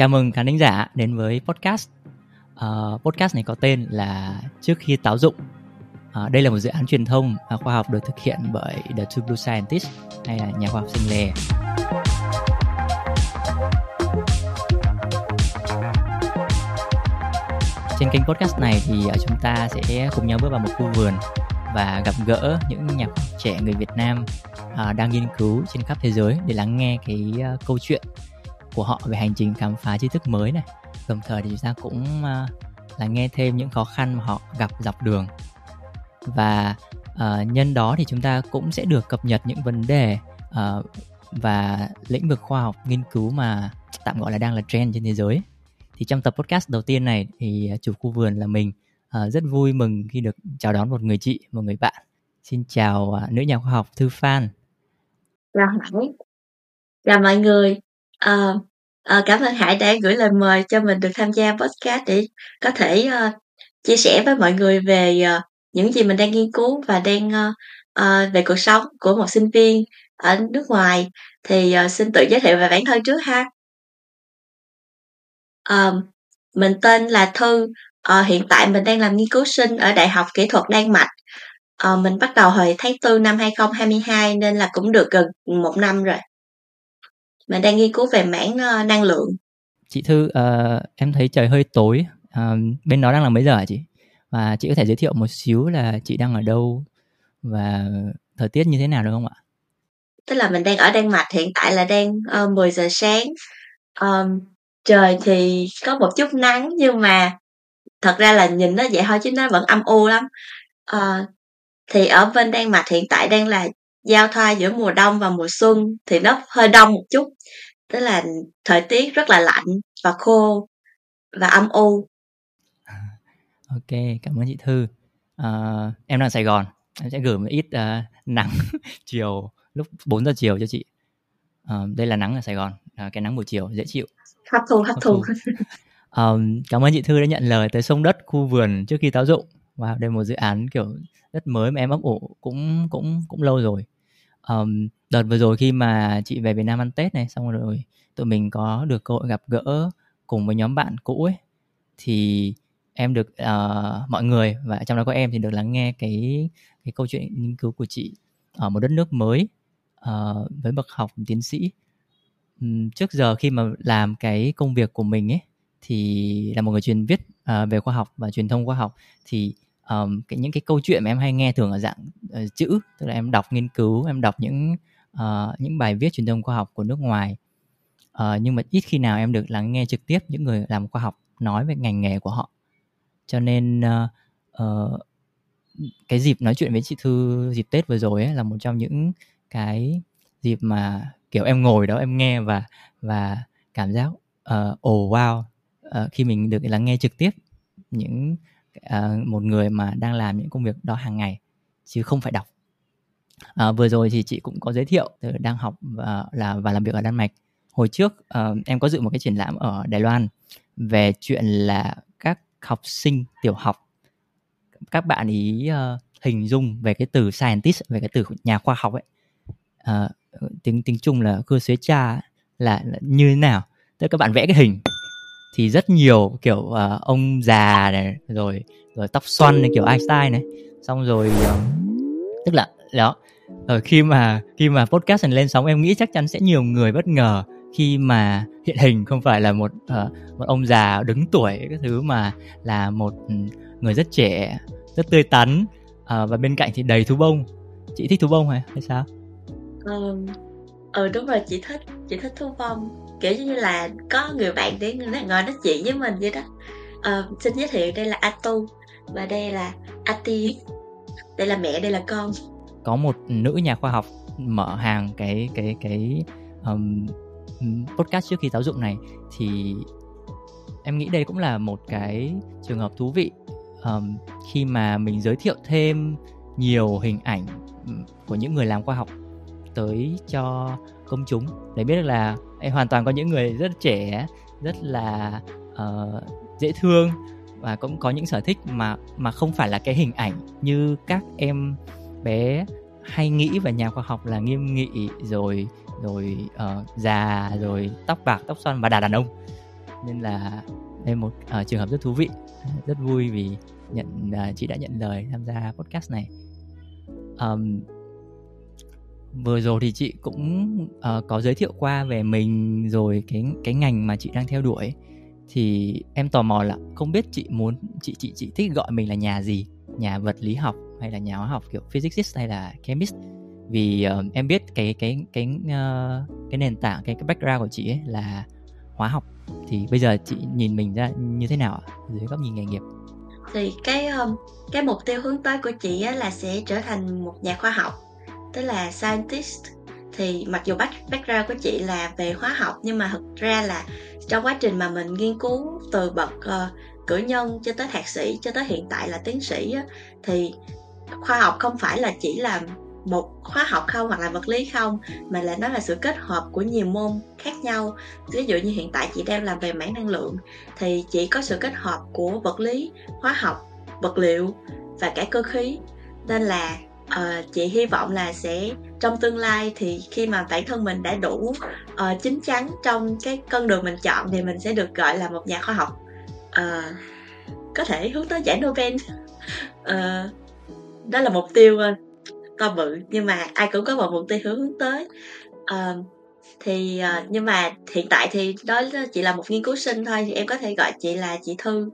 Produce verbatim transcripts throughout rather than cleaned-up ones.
Chào mừng khán thính giả đến với podcast. Uh, podcast này có tên là Trước khi táo rụng. Uh, đây là một dự án truyền thông và khoa học được thực hiện bởi The Too Blue Scientist, hay là nhà khoa học sinh lè. Trên kênh podcast này thì chúng ta sẽ cùng nhau bước vào một khu vườn và gặp gỡ những nhà khoa học trẻ người Việt Nam uh, đang nghiên cứu trên khắp thế giới để lắng nghe cái uh, câu chuyện của họ về hành trình khám phá tri thức mới này. Đồng thời thì chúng ta cũng uh, là nghe thêm những khó khăn mà họ gặp dọc đường. Và uh, nhân đó thì chúng ta cũng sẽ được cập nhật những vấn đề uh, và lĩnh vực khoa học nghiên cứu mà tạm gọi là đang là trend trên thế giới. Thì trong tập podcast đầu tiên này thì chủ khu vườn là mình uh, rất vui mừng khi được chào đón một người chị, một người bạn. Xin chào uh, nữ nhà khoa học Thư Phan. Chào Hải. Chào mọi người. À, à, cảm ơn Hải đã gửi lời mời cho mình được tham gia podcast để có thể uh, chia sẻ với mọi người về uh, những gì mình đang nghiên cứu và đang uh, uh, về cuộc sống của một sinh viên ở nước ngoài. Thì uh, xin tự giới thiệu về bản thân trước ha. Uh, mình tên là Thư. Uh, hiện tại mình đang làm nghiên cứu sinh ở Đại học Kỹ thuật Đan Mạch. Uh, mình bắt đầu hồi tháng tư năm hai không hai hai nên là cũng được gần một năm rồi. Mình đang nghiên cứu về mảng uh, năng lượng. Chị Thư, uh, em thấy trời hơi tối. Uh, bên đó đang là mấy giờ hả chị? Và chị có thể giới thiệu một xíu là chị đang ở đâu và thời tiết như thế nào được không ạ? Tức là mình đang ở Đan Mạch, hiện tại là đang uh, mười giờ sáng. Uh, trời thì có một chút nắng nhưng mà thật ra là nhìn nó vậy thôi chứ nó vẫn âm u lắm. Uh, thì ở bên Đan Mạch hiện tại đang là giao thoa giữa mùa đông và mùa xuân, thì nó hơi đông một chút, tức là thời tiết rất là lạnh và khô và âm u. Ok, cảm ơn chị Thư. Uh, em đang ở Sài Gòn, em sẽ gửi một ít uh, nắng chiều lúc bốn giờ chiều cho chị. Uh, đây là nắng ở Sài Gòn, uh, cái nắng buổi chiều dễ chịu. Hấp thu, hấp thu. uh, Cảm ơn chị Thư đã nhận lời tới sông đất khu vườn Trước khi táo rụng. Wow, đây là một dự án kiểu rất mới mà em ấp ủ cũng cũng cũng lâu rồi. Um, đợt vừa rồi khi mà chị về Việt Nam ăn Tết này, xong rồi tụi mình có được cơ hội gặp gỡ cùng với nhóm bạn cũ ấy, thì em được uh, mọi người và trong đó có em thì được lắng nghe cái cái câu chuyện nghiên cứu của chị ở một đất nước mới uh, với bậc học tiến sĩ. Um, trước giờ khi mà làm cái công việc của mình ấy, thì là một người truyền viết uh, về khoa học và truyền thông khoa học, thì Um, cái, những cái câu chuyện mà em hay nghe thường ở dạng uh, chữ, tức là em đọc nghiên cứu, em đọc những uh, những bài viết truyền thông khoa học của nước ngoài, uh, nhưng mà ít khi nào em được lắng nghe trực tiếp những người làm khoa học nói về ngành nghề của họ. Cho nên uh, uh, cái dịp nói chuyện với chị Thư dịp Tết vừa rồi ấy, là một trong những cái dịp mà kiểu em ngồi đó em nghe và và cảm giác uh, oh wow uh, khi mình được lắng nghe trực tiếp những À, một người mà đang làm những công việc đó hàng ngày chứ không phải đọc. à, Vừa rồi thì chị cũng có giới thiệu đang học và, là, và làm việc ở Đan Mạch. Hồi trước à, em có dự một cái triển lãm ở Đài Loan về chuyện là các học sinh tiểu học, các bạn ý uh, hình dung về cái từ scientist, về cái từ nhà khoa học ấy, à, tiếng, tiếng Trung là cơ xế cha, là, là như thế nào. Tức là các bạn vẽ cái hình thì rất nhiều kiểu uh, ông già này, rồi rồi tóc xoăn này, kiểu Einstein này, xong rồi uh, tức là đó. Rồi khi mà khi mà podcast này lên sóng, em nghĩ chắc chắn sẽ nhiều người bất ngờ khi mà hiện hình không phải là một uh, một ông già đứng tuổi cái thứ, mà là một người rất trẻ, rất tươi tắn, uh, và bên cạnh thì đầy thú bông. Chị thích thú bông hay hay sao? Ừ, ừ đúng rồi, chị thích chị thích thú bông, kiểu như là có người bạn đến ngồi nói chuyện với mình vậy đó. À, xin giới thiệu, đây là Atu và đây là Ati, đây là mẹ, đây là con. Có một nữ nhà khoa học mở hàng cái cái cái um, podcast Trước khi táo rụng này, thì em nghĩ đây cũng là một cái trường hợp thú vị um, khi mà mình giới thiệu thêm nhiều hình ảnh của những người làm khoa học tới cho công chúng để biết được là hoàn toàn có những người rất trẻ, rất là uh, dễ thương và cũng có những sở thích mà mà không phải là cái hình ảnh như các em bé hay nghĩ về nhà khoa học là nghiêm nghị rồi rồi uh, già rồi tóc bạc tóc xoăn và đàn đàn ông. nên là đây một uh, trường hợp rất thú vị, rất vui vì nhận uh, chị đã nhận lời tham gia podcast này. Um, vừa rồi thì chị cũng uh, có giới thiệu qua về mình rồi cái cái ngành mà chị đang theo đuổi, thì em tò mò là không biết chị muốn chị chị chị thích gọi mình là nhà gì, nhà vật lý học hay là nhà hóa học kiểu physicist hay là chemist, vì uh, em biết cái cái cái uh, cái nền tảng cái, cái background của chị ấy là hóa học. Thì bây giờ chị nhìn mình ra như thế nào dưới góc nhìn nghề nghiệp? Thì cái cái mục tiêu hướng tới của chị là sẽ trở thành một nhà khoa học, tức là scientist. Thì mặc dù background của chị là về hóa học, nhưng mà thực ra là trong quá trình mà mình nghiên cứu từ bậc uh, cử nhân cho tới thạc sĩ cho tới hiện tại là tiến sĩ á, thì khoa học không phải là chỉ là một hóa học không hoặc là vật lý không, mà là nó là sự kết hợp của nhiều môn khác nhau. Ví dụ như hiện tại chị đang làm về mảng năng lượng thì chị có sự kết hợp của vật lý, hóa học, vật liệu và cả cơ khí. Nên là uh, chị hy vọng là sẽ trong tương lai thì khi mà bản thân mình đã đủ uh, chín chắn trong cái con đường mình chọn thì mình sẽ được gọi là một nhà khoa học uh, có thể hướng tới giải Nobel. Uh, đó là mục tiêu to bự, nhưng mà ai cũng có một mục tiêu hướng tới. À, thì nhưng mà hiện tại thì đó chỉ là một nghiên cứu sinh thôi, thì em có thể gọi chị là chị Thư.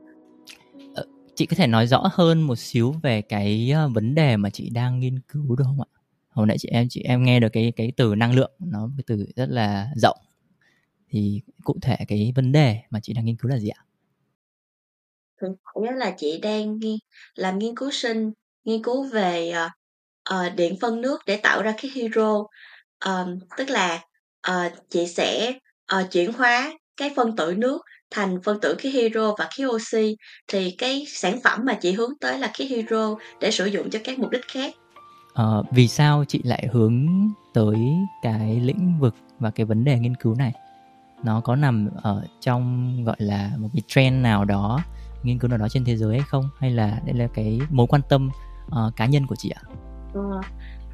Chị có thể nói rõ hơn một xíu về cái vấn đề mà chị đang nghiên cứu được không ạ? Hồi nãy chị em chị em nghe được cái cái từ năng lượng, nó cái từ rất là rộng. Thì cụ thể cái vấn đề mà chị đang nghiên cứu là gì ạ? Thực tế là chị đang làm nghiên cứu sinh, nghiên cứu về Uh, điện phân nước để tạo ra khí hydro. Uh, tức là uh, chị sẽ uh, chuyển hóa cái phân tử nước thành phân tử khí hydro và khí oxy. Thì cái sản phẩm mà chị hướng tới là khí hydro để sử dụng cho các mục đích khác. Uh, vì sao chị lại hướng tới cái lĩnh vực và cái vấn đề nghiên cứu này? Nó có nằm ở trong gọi là một cái trend nào đó, nghiên cứu nào đó trên thế giới hay không? Hay là đây là cái mối quan tâm uh, cá nhân của chị ạ? Uh,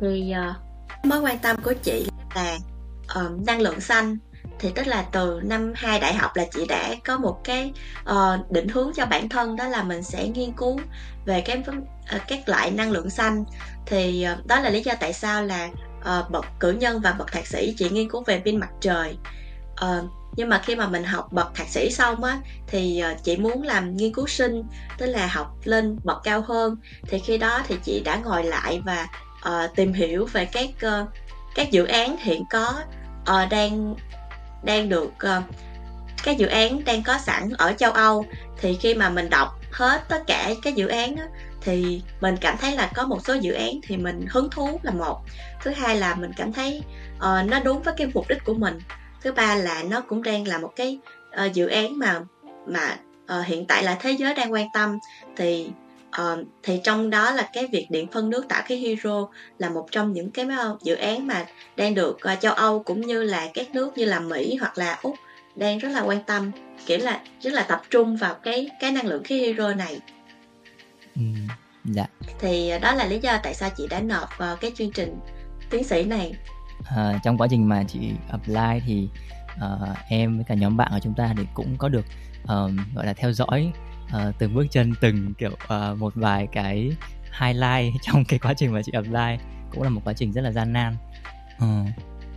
thì uh, mối quan tâm của chị là uh, năng lượng xanh. Thì tức là từ năm hai đại học là chị đã có một cái uh, định hướng cho bản thân, đó là mình sẽ nghiên cứu về cái, uh, các loại năng lượng xanh. Thì uh, đó là lý do tại sao là uh, bậc cử nhân và bậc thạc sĩ chị nghiên cứu về pin mặt trời. uh, Nhưng mà khi mà mình học bậc thạc sĩ xong á, thì chị muốn làm nghiên cứu sinh, tức là học lên bậc cao hơn. Thì khi đó thì chị đã ngồi lại và uh, tìm hiểu về các uh, các dự án hiện có uh, đang đang được uh, các dự án đang có sẵn ở châu Âu. Thì khi mà mình đọc hết tất cả các dự án á, thì mình cảm thấy là có một số dự án thì mình hứng thú là một. Thứ hai là mình cảm thấy uh, nó đúng với cái mục đích của mình. Thứ ba là nó cũng đang là một cái uh, dự án mà mà uh, hiện tại là thế giới đang quan tâm. Thì uh, thì trong đó là cái việc điện phân nước tạo khí hydro là một trong những cái uh, dự án mà đang được uh, châu Âu cũng như là các nước như là Mỹ hoặc là Úc đang rất là quan tâm, kiểu là rất là tập trung vào cái cái năng lượng khí hydro này. Ừ, dạ. Thì uh, đó là lý do tại sao chị đã nộp vào uh, cái chương trình tiến sĩ này. À, trong quá trình mà chị apply thì uh, em với cả nhóm bạn của chúng ta thì cũng có được uh, gọi là theo dõi uh, từng bước chân, từng kiểu uh, một vài cái highlight trong cái quá trình mà chị apply. Cũng là một quá trình rất là gian nan. uh,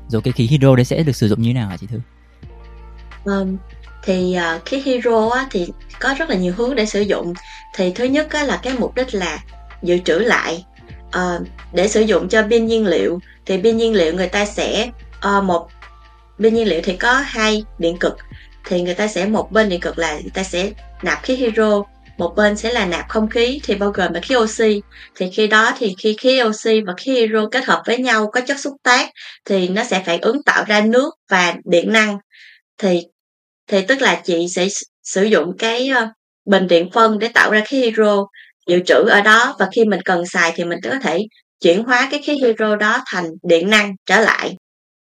Rồi cái khí hydro đấy sẽ được sử dụng như thế nào hả chị Thư? Um, thì uh, khí hydro á, thì có rất là nhiều hướng để sử dụng. Thì thứ nhất á, là cái mục đích là dự trữ lại uh, để sử dụng cho pin nhiên liệu. Thì pin nhiên liệu người ta sẽ uh, một pin nhiên liệu thì có hai điện cực, thì người ta sẽ một bên điện cực là người ta sẽ nạp khí hydro, một bên sẽ là nạp không khí thì bao gồm là khí oxy. Thì khi đó thì khi khí oxy và khí hydro kết hợp với nhau có chất xúc tác thì nó sẽ phản ứng tạo ra nước và điện năng. Thì thì tức là chị sẽ sử dụng cái uh, bình điện phân để tạo ra khí hydro, dự trữ ở đó, và khi mình cần xài thì mình có thể chuyển hóa cái khí hydro đó thành điện năng trở lại.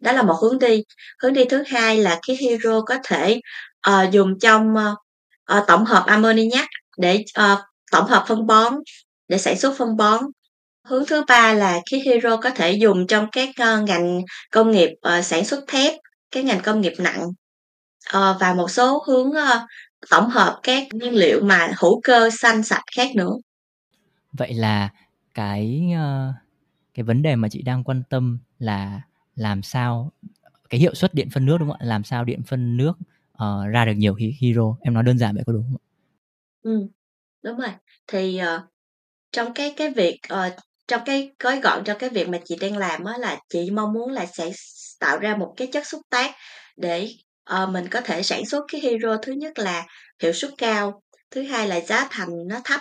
Đó là một hướng đi. Hướng đi thứ hai là khí hydro có thể uh, dùng trong uh, tổng hợp ammoniac để uh, tổng hợp phân bón, để sản xuất phân bón. Hướng thứ ba là khí hydro có thể dùng trong các uh, ngành công nghiệp uh, sản xuất thép, các ngành công nghiệp nặng. ờ, và một số hướng ờ, tổng hợp các nguyên liệu mà hữu cơ xanh sạch khác nữa. Vậy là cái uh, cái vấn đề mà chị đang quan tâm là làm sao cái hiệu suất điện phân nước, đúng không ạ? Làm sao điện phân nước uh, ra được nhiều hero, em nói đơn giản vậy có đúng không ạ? Ừ, đúng rồi. Thì uh, trong cái cái việc uh, trong cái gói gọn trong cái việc mà chị đang làm á, là chị mong muốn là sẽ tạo ra một cái chất xúc tác để uh, mình có thể sản xuất cái hero, thứ nhất là hiệu suất cao, thứ hai là giá thành nó thấp,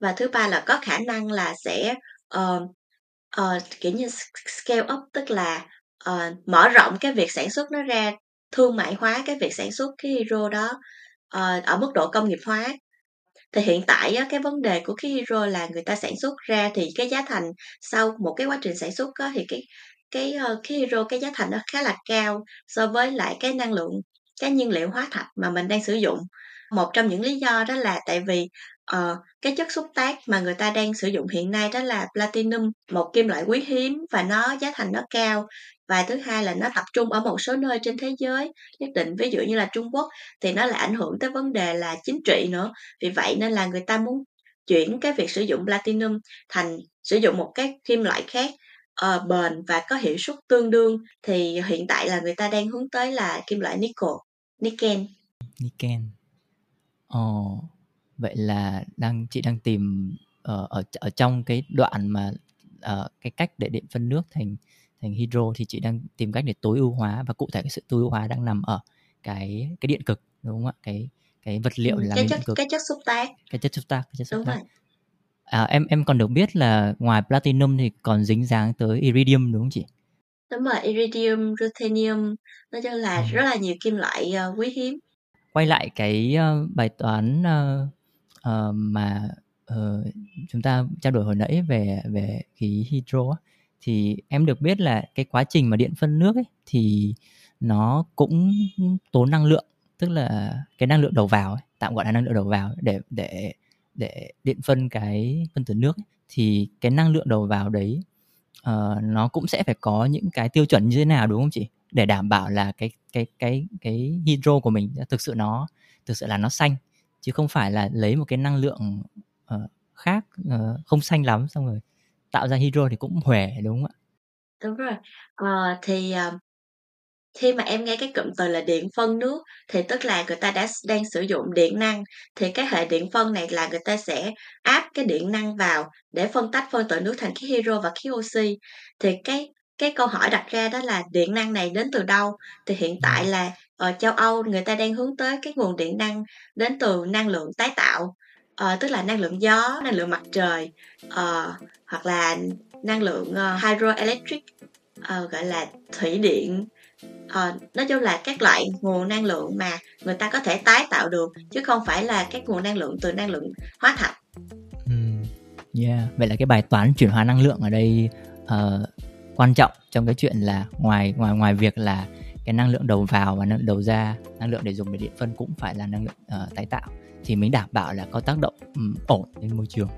và thứ ba là có khả năng là sẽ uh, uh, kiểu như scale up, tức là uh, mở rộng cái việc sản xuất nó ra, thương mại hóa cái việc sản xuất cái hero đó uh, ở mức độ công nghiệp hóa. Thì hiện tại á, cái vấn đề của cái hero là người ta sản xuất ra thì cái giá thành sau một cái quá trình sản xuất á, thì cái cái cái hero cái giá thành nó khá là cao so với lại cái năng lượng, cái nhiên liệu hóa thạch mà mình đang sử dụng. Một trong những lý do đó là tại vì uh, cái chất xúc tác mà người ta đang sử dụng hiện nay đó là platinum, một kim loại quý hiếm và nó giá thành nó cao. Và thứ hai là nó tập trung ở một số nơi trên thế giới nhất định, ví dụ như là Trung Quốc, thì nó là ảnh hưởng tới vấn đề là chính trị nữa. Vì vậy nên là người ta muốn chuyển cái việc sử dụng platinum thành sử dụng một cái kim loại khác uh, bền và có hiệu suất tương đương. Thì hiện tại là người ta đang hướng tới là kim loại nickel, nickel. Nickel. Ồ, oh, vậy là đang chị đang tìm uh, ở ở trong cái đoạn mà uh, cái cách để điện phân nước thành thành hydro thì chị đang tìm cách để tối ưu hóa, và cụ thể cái sự tối ưu hóa đang nằm ở cái cái điện cực, đúng không ạ? Cái cái vật liệu làm cái chất, điện cực. Cái chất xúc tác. Cái chất xúc tác, cái chất xúc đúng tác. Rồi. À, em em còn được biết là ngoài platinum thì còn dính dáng tới iridium, đúng không chị? Đúng rồi, iridium, ruthenium, nói chung là ừ. rất là nhiều kim loại uh, quý hiếm. Quay lại cái uh, bài toán uh, uh, mà uh, chúng ta trao đổi hồi nãy về về khí hydro, thì em được biết là cái quá trình mà điện phân nước ấy, thì nó cũng tốn năng lượng, tức là cái năng lượng đầu vào ấy, tạm gọi là năng lượng đầu vào để để để điện phân cái phân tử nước ấy, thì cái năng lượng đầu vào đấy uh, nó cũng sẽ phải có những cái tiêu chuẩn như thế nào, đúng không chị? Để đảm bảo là cái cái cái cái hydro của mình thực sự nó thực sự là nó xanh, chứ không phải là lấy một cái năng lượng uh, khác uh, không xanh lắm xong rồi tạo ra hydro thì cũng huề, đúng không ạ? Đúng rồi. À, thì uh, khi mà em nghe cái cụm từ là điện phân nước thì tức là người ta đã đang sử dụng điện năng, thì cái hệ điện phân này là người ta sẽ áp cái điện năng vào để phân tách phân tử nước thành khí hydro và khí oxy. Thì cái cái câu hỏi đặt ra đó là điện năng này đến từ đâu? Thì hiện tại là ở châu Âu người ta đang hướng tới cái nguồn điện năng đến từ năng lượng tái tạo, uh, tức là năng lượng gió, năng lượng mặt trời, uh, hoặc là năng lượng uh, hydroelectric, uh, gọi là thủy điện. Uh, nói chung là các loại nguồn năng lượng mà người ta có thể tái tạo được, chứ không phải là các nguồn năng lượng từ năng lượng hóa thạch. Mm, yeah. Vậy là cái bài toán chuyển hóa năng lượng ở đây Uh... quan trọng trong cái chuyện là ngoài ngoài ngoài việc là cái năng lượng đầu vào và năng lượng đầu ra, năng lượng để dùng để điện phân cũng phải là năng lượng uh, tái tạo, thì mình đảm bảo là có tác động um, ổn đến môi trường.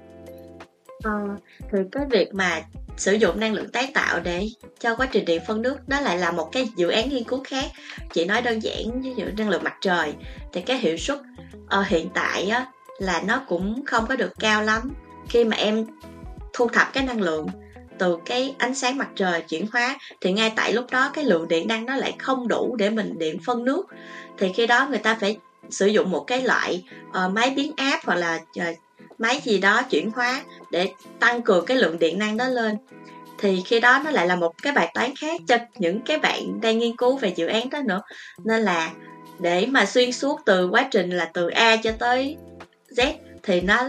Ờ, thì cái việc mà sử dụng năng lượng tái tạo để cho quá trình điện phân nước đó lại là một cái dự án nghiên cứu khác. Chị nói đơn giản ví dụ năng lượng mặt trời thì cái hiệu suất uh, hiện tại á, là nó cũng không có được cao lắm. Khi mà em thu thập cái năng lượng từ cái ánh sáng mặt trời chuyển hóa thì ngay tại lúc đó cái lượng điện năng nó lại không đủ để mình điện phân nước, thì khi đó người ta phải sử dụng một cái loại uh, máy biến áp hoặc là uh, máy gì đó chuyển hóa để tăng cường cái lượng điện năng đó lên. Thì khi đó nó lại là một cái bài toán khác cho những cái bạn đang nghiên cứu về dự án đó nữa. Nên là để mà xuyên suốt từ quá trình là từ A cho tới Z thì nó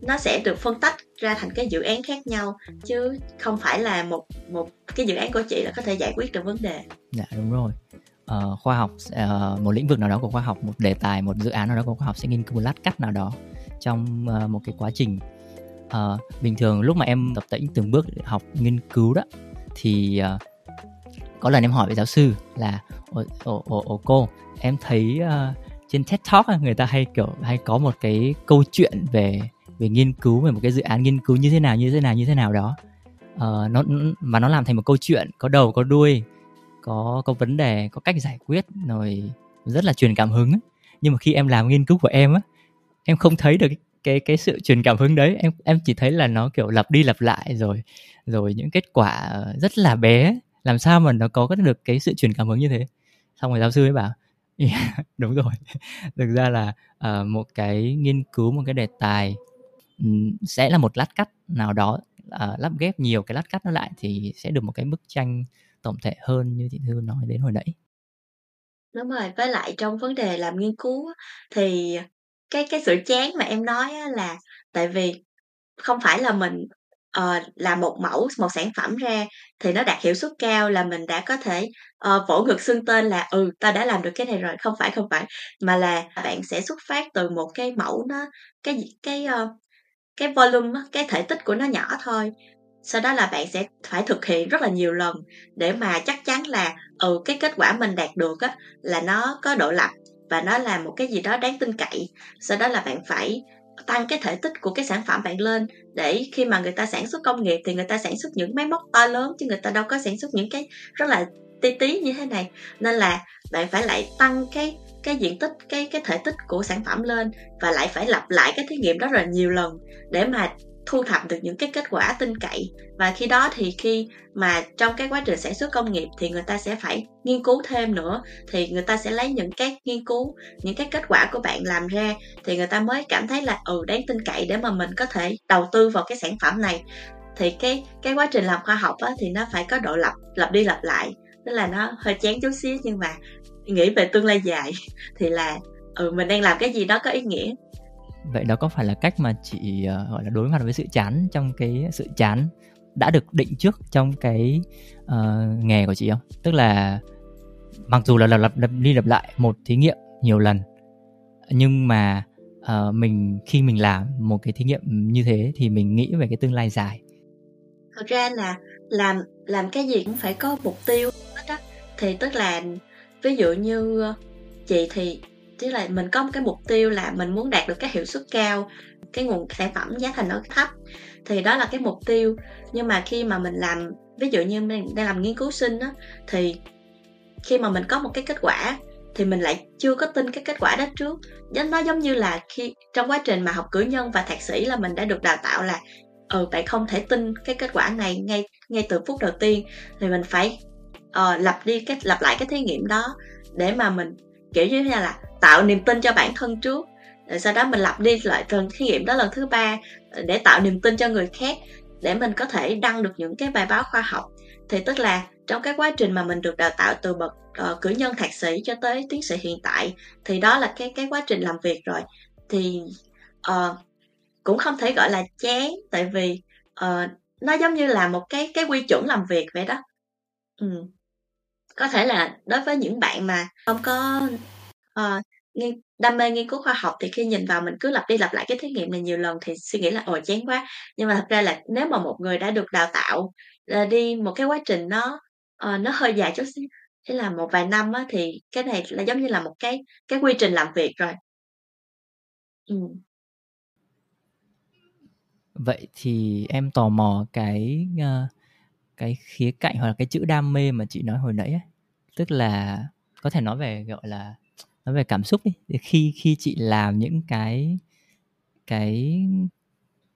nó sẽ được phân tách ra thành cái dự án khác nhau, chứ không phải là một một cái dự án của chị là có thể giải quyết được vấn đề. Dạ đúng rồi. Ờ, khoa học, uh, một lĩnh vực nào đó của khoa học, một đề tài, một dự án nào đó của khoa học sẽ nghiên cứu một lát cắt nào đó trong uh, một cái quá trình. Uh, bình thường lúc mà em tập tễnh từng bước học nghiên cứu đó thì uh, có lần em hỏi với giáo sư là ồ, ồ, ồ, ồ cô, em thấy uh, trên TED Talk người ta hay kiểu hay có một cái câu chuyện về về nghiên cứu, về một cái dự án nghiên cứu như thế nào như thế nào như thế nào đó, ờ, nó mà nó làm thành một câu chuyện có đầu có đuôi, có có vấn đề, có cách giải quyết, rồi rất là truyền cảm hứng. Nhưng mà khi em làm nghiên cứu của em á, em không thấy được cái cái sự truyền cảm hứng đấy. Em em chỉ thấy là nó kiểu lặp đi lặp lại rồi rồi những kết quả rất là bé. Làm sao mà nó có được cái sự truyền cảm hứng như thế? Xong rồi giáo sư ấy bảo yeah, đúng rồi. Thực ra là uh, một cái nghiên cứu, một cái đề tài um, sẽ là một lát cắt nào đó, uh, lắp ghép nhiều cái lát cắt nó lại thì sẽ được một cái bức tranh tổng thể hơn như chị Thư nói đến hồi nãy. Đúng rồi, với lại trong vấn đề làm nghiên cứu thì cái cái sự chán mà em nói là tại vì không phải là mình uh, làm một mẫu, một sản phẩm ra thì nó đạt hiệu suất cao là mình đã có thể uh, vỗ ngực xưng tên là ừ, ta đã làm được cái này rồi. Không phải, không phải. Mà là bạn sẽ xuất phát từ một cái mẫu nó, cái, cái, uh, cái volume, cái thể tích của nó nhỏ thôi. Sau đó là bạn sẽ phải thực hiện rất là nhiều lần để mà chắc chắn là ừ, cái kết quả mình đạt được á, là nó có độ lặp và nó là một cái gì đó đáng tin cậy. Sau đó là bạn phải tăng cái thể tích của cái sản phẩm bạn lên để khi mà người ta sản xuất công nghiệp thì người ta sản xuất những máy móc to lớn chứ người ta đâu có sản xuất những cái rất là tí tí như thế này. Nên là bạn phải lại tăng cái, cái diện tích, cái, cái thể tích của sản phẩm lên và lại phải lặp lại cái thí nghiệm đó rồi nhiều lần để mà thu thập được những cái kết quả tin cậy. Và khi đó thì khi mà trong cái quá trình sản xuất công nghiệp thì người ta sẽ phải nghiên cứu thêm nữa, thì người ta sẽ lấy những cái nghiên cứu, những cái kết quả của bạn làm ra thì người ta mới cảm thấy là ừ, đáng tin cậy để mà mình có thể đầu tư vào cái sản phẩm này. Thì cái, cái quá trình làm khoa học á, thì nó phải có độ lặp, lặp đi lặp lại, tức là nó hơi chán chút xíu. Nhưng mà nghĩ về tương lai dài thì là ừ, mình đang làm cái gì đó có ý nghĩa. Vậy đó có phải là cách mà chị uh, gọi là đối mặt với sự chán, trong cái sự chán đã được định trước trong cái uh, nghề của chị không? Tức là mặc dù là lặp đi lặp lại một thí nghiệm nhiều lần, nhưng mà uh, mình khi mình làm một cái thí nghiệm như thế thì mình nghĩ về cái tương lai dài. Thật ra là làm làm cái gì cũng phải có mục tiêu hết á. Thì tức là ví dụ như chị thì tức là mình có một cái mục tiêu là mình muốn đạt được cái hiệu suất cao, cái nguồn sản phẩm giá thành nó thấp, thì đó là cái mục tiêu. Nhưng mà khi mà mình làm, ví dụ như mình đang làm nghiên cứu sinh á, thì khi mà mình có một cái kết quả thì mình lại chưa có tin cái kết quả đó trước. Nó giống như là khi trong quá trình mà học cử nhân và thạc sĩ là mình đã được đào tạo là ừ, bạn không thể tin cái kết quả này ngay ngay từ phút đầu tiên, thì mình phải uh, lặp đi cái lặp lại cái thí nghiệm đó để mà mình kiểu như là tạo niềm tin cho bản thân trước, rồi sau đó mình lặp đi lại lần thí nghiệm đó lần thứ ba để tạo niềm tin cho người khác, để mình có thể đăng được những cái bài báo khoa học. Thì tức là trong cái quá trình mà mình được đào tạo từ bậc uh, cử nhân, thạc sĩ cho tới tiến sĩ hiện tại, thì đó là cái cái quá trình làm việc rồi. Thì uh, cũng không thể gọi là chán, tại vì uh, nó giống như là một cái cái quy chuẩn làm việc vậy đó. Ừ. Có thể là đối với những bạn mà không có uh, nghiên, đam mê nghiên cứu khoa học thì khi nhìn vào mình cứ lặp đi lặp lại cái thí nghiệm này nhiều lần thì suy nghĩ là ồ chán quá. Nhưng mà thật ra là nếu mà một người đã được đào tạo uh, đi một cái quá trình nó uh, nó hơi dài chút xíu, thế là một vài năm á, thì cái này là giống như là một cái cái quy trình làm việc rồi. Ừ. Vậy thì em tò mò cái uh... cái khía cạnh hoặc là cái chữ đam mê mà chị nói hồi nãy ấy. Tức là có thể nói về gọi là nói về cảm xúc đi. Thì khi khi chị làm những cái cái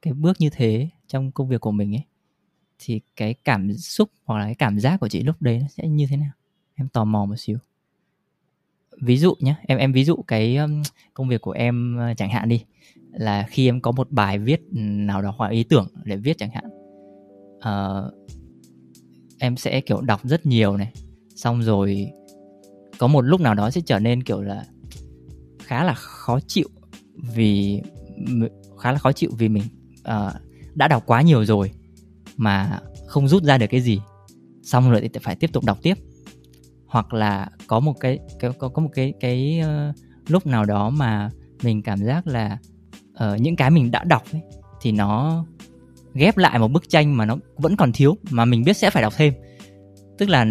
cái bước như thế trong công việc của mình ấy, thì cái cảm xúc hoặc là cái cảm giác của chị lúc đấy nó sẽ như thế nào? Em tò mò một xíu. Ví dụ nhé, em em ví dụ cái công việc của em chẳng hạn đi, là khi em có một bài viết nào đó hoặc ý tưởng để viết chẳng hạn. Ờ uh, em sẽ kiểu đọc rất nhiều này, xong rồi có một lúc nào đó sẽ trở nên kiểu là khá là khó chịu vì khá là khó chịu vì mình uh, đã đọc quá nhiều rồi mà không rút ra được cái gì, xong rồi thì phải tiếp tục đọc tiếp. Hoặc là có một cái, cái có, có một cái cái uh, lúc nào đó mà mình cảm giác là uh, những cái mình đã đọc ấy, thì nó ghép lại một bức tranh mà nó vẫn còn thiếu, mà mình biết sẽ phải đọc thêm. Tức là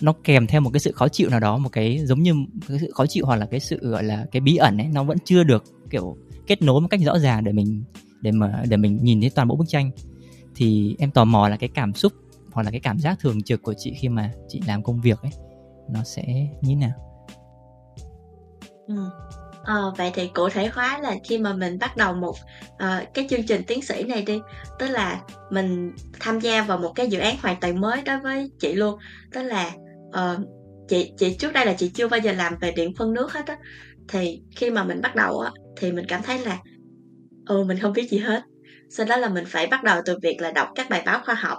nó kèm theo một cái sự khó chịu nào đó, một cái giống như cái sự khó chịu hoặc là cái sự gọi là cái bí ẩn ấy, nó vẫn chưa được kiểu kết nối một cách rõ ràng để mình để mà để mình nhìn thấy toàn bộ bức tranh. Thì em tò mò là cái cảm xúc hoặc là cái cảm giác thường trực của chị khi mà chị làm công việc ấy, nó sẽ như thế nào? Ừ. Ờ, vậy thì cụ thể hóa là khi mà mình bắt đầu một ờ, cái chương trình tiến sĩ này đi, tức là mình tham gia vào một cái dự án hoàn toàn mới đối với chị luôn, tức là ờ, chị chị trước đây là chị chưa bao giờ làm về điện phân nước hết á, thì khi mà mình bắt đầu á thì mình cảm thấy là ừ mình không biết gì hết, sau đó là mình phải bắt đầu từ việc là đọc các bài báo khoa học,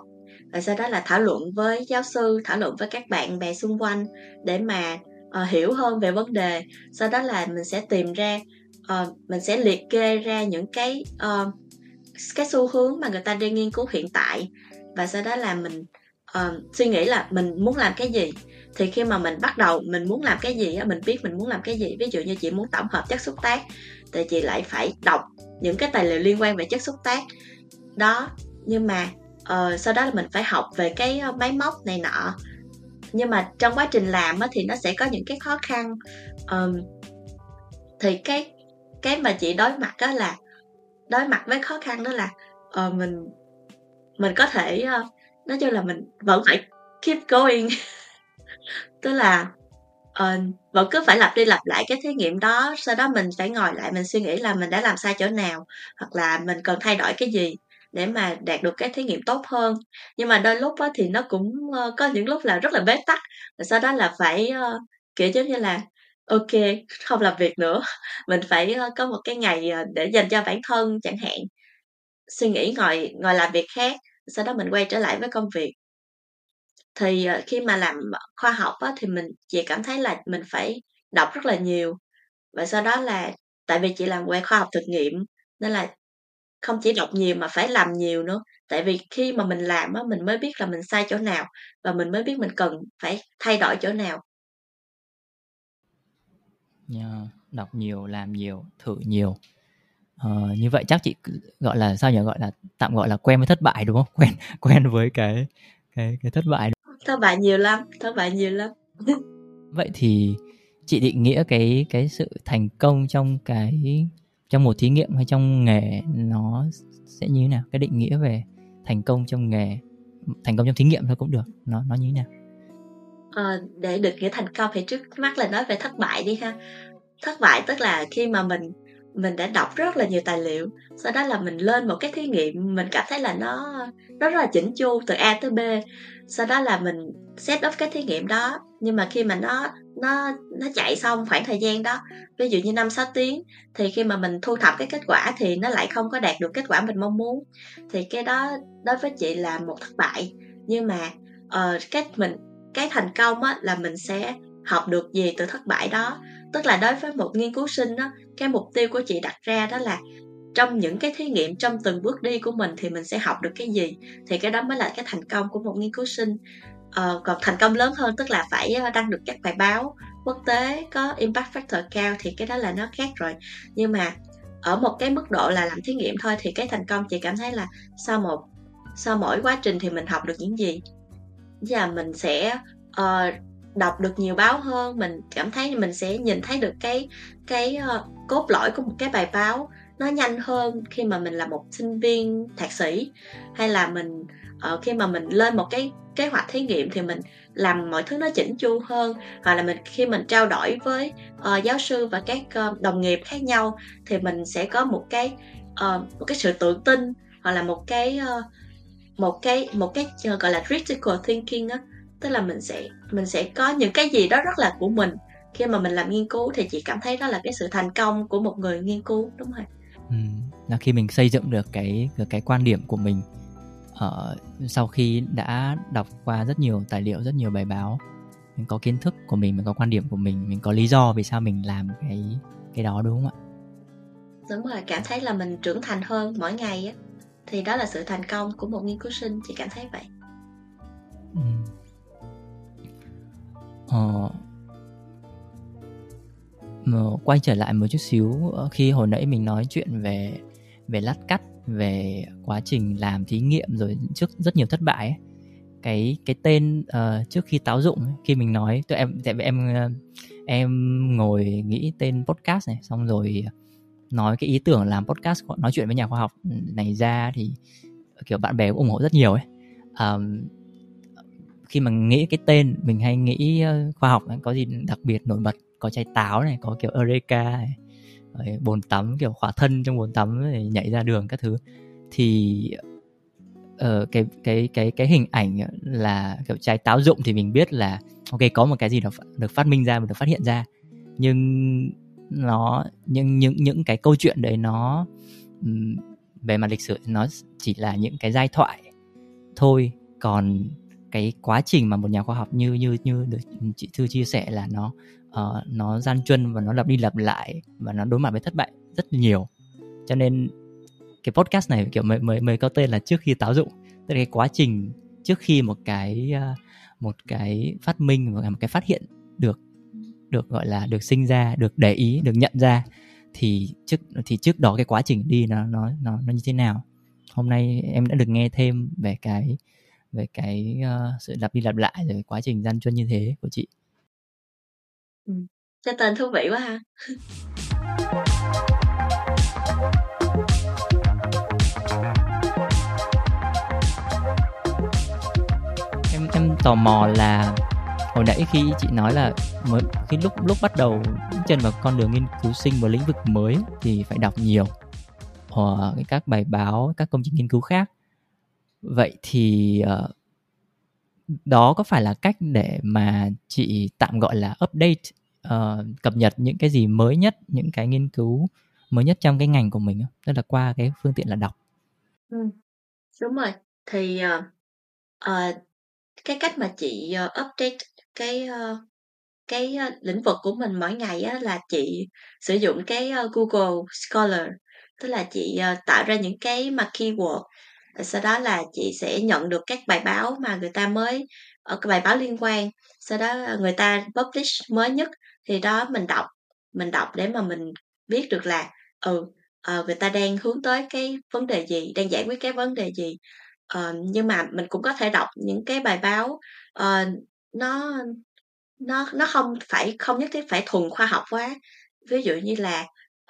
rồi sau đó là thảo luận với giáo sư, thảo luận với các bạn bè xung quanh để mà ờ, hiểu hơn về vấn đề, sau đó là mình sẽ tìm ra ờ, mình sẽ liệt kê ra những cái ờ, cái xu hướng mà người ta đang nghiên cứu hiện tại, và sau đó là mình ờ, suy nghĩ là mình muốn làm cái gì. Thì khi mà mình bắt đầu mình muốn làm cái gì á, mình biết mình muốn làm cái gì, ví dụ như chị muốn tổng hợp chất xúc tác thì chị lại phải đọc những cái tài liệu liên quan về chất xúc tác đó, nhưng mà ờ, sau đó là mình phải học về cái máy móc này nọ. Nhưng mà trong quá trình làm á, thì nó sẽ có những cái khó khăn. Ờ, thì cái cái mà chị đối mặt á là đối mặt với khó khăn đó là ờ, mình mình có thể ờ, nói chung là mình vẫn phải keep going tức là ờ, vẫn cứ phải lặp đi lặp lại cái thí nghiệm đó, sau đó mình phải ngồi lại mình suy nghĩ là mình đã làm sai chỗ nào hoặc là mình cần thay đổi cái gì để mà đạt được cái thí nghiệm tốt hơn. Nhưng mà đôi lúc á, thì nó cũng ờ, có những lúc là rất là bế tắc, rồi sau đó là phải ờ, kiểu giống như là ok không làm việc nữa mình phải ờ, có một cái ngày ờ, để dành cho bản thân chẳng hạn, suy nghĩ ngồi ngồi làm việc khác, sau đó mình quay trở lại với công việc. Thì ờ, khi mà làm khoa học á, thì mình chị cảm thấy là mình phải đọc rất là nhiều, và sau đó là tại vì chị làm về khoa học thực nghiệm nên là không chỉ đọc nhiều mà phải làm nhiều nữa, tại vì khi mà mình làm á, mình mới biết là mình sai chỗ nào và mình mới biết mình cần phải thay đổi chỗ nào. Nhờ, đọc nhiều, làm nhiều, thử nhiều. Ờ, như vậy chắc chị cứ gọi là sao nhỉ, gọi là tạm gọi là quen với thất bại đúng không? Quen quen với cái cái cái thất bại. Thất bại nhiều lắm, thất bại nhiều lắm Vậy thì chị định nghĩa cái cái sự thành công trong cái trong một thí nghiệm hay trong nghề nó sẽ như thế nào? Cái định nghĩa về thành công trong nghề, thành công trong thí nghiệm thôi cũng được, nó nó như thế nào? Ờ, để được nghĩa thành công thì trước mắt là nói về thất bại đi ha. Thất bại tức là khi mà mình mình đã đọc rất là nhiều tài liệu, sau đó là mình lên một cái thí nghiệm mình cảm thấy là nó rất là chỉnh chu từ A tới B, sau đó là mình set up cái thí nghiệm đó, nhưng mà khi mà nó nó nó chạy xong khoảng thời gian đó, ví dụ như năm sáu tiếng, thì khi mà mình thu thập cái kết quả thì nó lại không có đạt được kết quả mình mong muốn, thì cái đó đối với chị là một thất bại. Nhưng mà ờ, cái mình cái thành công á, là mình sẽ học được gì từ thất bại đó, tức là đối với một nghiên cứu sinh á, cái mục tiêu của chị đặt ra đó là trong những cái thí nghiệm, trong từng bước đi của mình thì mình sẽ học được cái gì, thì cái đó mới là cái thành công của một nghiên cứu sinh. Ờ, còn thành công lớn hơn tức là phải đăng được các bài báo quốc tế có impact factor cao, thì cái đó là nó khác rồi. Nhưng mà ở một cái mức độ là làm thí nghiệm thôi, thì cái thành công chị cảm thấy là sau một sau mỗi quá trình thì mình học được những gì, và mình sẽ ờ, đọc được nhiều báo hơn, mình cảm thấy mình sẽ nhìn thấy được cái cái ờ, cốt lõi của một cái bài báo nó nhanh hơn khi mà mình là một sinh viên thạc sĩ, hay là mình ờ, khi mà mình lên một cái kế hoạch thí nghiệm thì mình làm mọi thứ nó chỉnh chu hơn, hoặc là mình khi mình trao đổi với ờ, giáo sư và các ờ, đồng nghiệp khác nhau thì mình sẽ có một cái ờ, một cái sự tự tin, hoặc là một cái ờ, một cái một cái ờ, gọi là critical thinking á, tức là mình sẽ mình sẽ có những cái gì đó rất là của mình khi mà mình làm nghiên cứu, thì chị cảm thấy đó là cái sự thành công của một người nghiên cứu. Đúng rồi. Ừ, là khi mình xây dựng được cái được cái quan điểm của mình ở sau khi đã đọc qua rất nhiều tài liệu, rất nhiều bài báo, mình có kiến thức của mình, mình có quan điểm của mình, mình có lý do vì sao mình làm cái cái đó, đúng không ạ? Đúng rồi, cảm thấy là mình trưởng thành hơn mỗi ngày á, thì đó là sự thành công của một nghiên cứu sinh, chị cảm thấy vậy. Ừ. Ờ, mà quay trở lại một chút xíu, khi hồi nãy mình nói chuyện về về lát cắt, về quá trình làm thí nghiệm rồi trước rất nhiều thất bại ấy. Cái cái tên uh, trước khi táo rụng ấy, khi mình nói tụi em tại vì em em ngồi nghĩ tên podcast này, xong rồi nói cái ý tưởng làm podcast, nói chuyện với nhà khoa học này ra thì kiểu bạn bè cũng ủng hộ rất nhiều ấy. Um, khi mà nghĩ cái tên mình hay nghĩ khoa học có gì đặc biệt nổi bật có trái táo này, có kiểu Eureka này, bồn tắm kiểu khóa thân trong bồn tắm này, nhảy ra đường các thứ, thì uh, cái cái cái cái hình ảnh là kiểu trái táo rụng thì mình biết là ok, có một cái gì đó được phát minh ra và được phát hiện ra, nhưng nó nhưng những những cái câu chuyện đấy nó um, về mặt lịch sử nó chỉ là những cái giai thoại thôi, còn cái quá trình mà một nhà khoa học như như như được chị Thư chia sẻ là nó uh, nó gian truân và nó lặp đi lặp lại và nó đối mặt với thất bại rất nhiều, cho nên cái podcast này kiểu mới mới mới có tên là Trước Khi Táo Rụng, tức là cái quá trình trước khi một cái uh, một cái phát minh và một cái phát hiện được được gọi là được sinh ra, được để ý, được nhận ra, thì trước thì trước đó cái quá trình đi nó nó nó nó như thế nào. Hôm nay em đã được nghe thêm về cái về cái uh, sự lặp đi lặp lại rồi quá trình gian truân như thế của chị. Ừ. Cái tên thú vị quá ha. em em tò mò là hồi nãy khi chị nói là mới, khi lúc lúc bắt đầu chân vào con đường nghiên cứu sinh một lĩnh vực mới thì phải đọc nhiều ở các bài báo, các công trình nghiên cứu khác. Vậy thì uh, đó có phải là cách để mà chị tạm gọi là update, uh, cập nhật những cái gì mới nhất, những cái nghiên cứu mới nhất trong cái ngành của mình không? Tức là qua cái phương tiện là đọc. Ừ, đúng rồi. Thì uh, uh, cái cách mà chị uh, update cái uh, cái uh, lĩnh vực của mình mỗi ngày á, là chị sử dụng cái uh, Google Scholar, tức là chị uh, tạo ra những cái mà keyword. Sau đó là chị sẽ nhận được các bài báo mà người ta mới, ở cái bài báo liên quan, sau đó người ta publish mới nhất, thì đó mình đọc, mình đọc để mà mình biết được là ừ, người ta đang hướng tới cái vấn đề gì, đang giải quyết cái vấn đề gì. Ờ, nhưng mà mình cũng có thể đọc những cái bài báo uh, nó nó nó không phải không nhất thiết phải thuần khoa học quá, ví dụ như là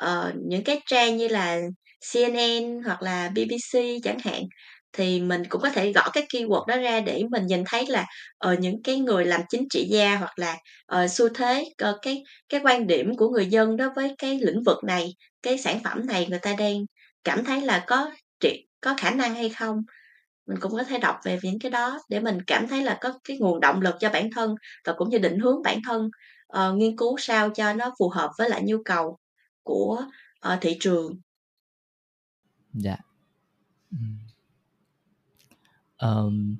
uh, những cái trang như là C N N hoặc là B B C chẳng hạn, thì mình cũng có thể gõ cái keyword đó ra để mình nhìn thấy là uh, những cái người làm chính trị gia hoặc là uh, xu thế, uh, cái cái quan điểm của người dân đối với cái lĩnh vực này, cái sản phẩm này, người ta đang cảm thấy là có có khả năng hay không. Mình cũng có thể đọc về những cái đó để mình cảm thấy là có cái nguồn động lực cho bản thân và cũng như định hướng bản thân uh, nghiên cứu sao cho nó phù hợp với lại nhu cầu của uh, thị trường. Dạ. Um,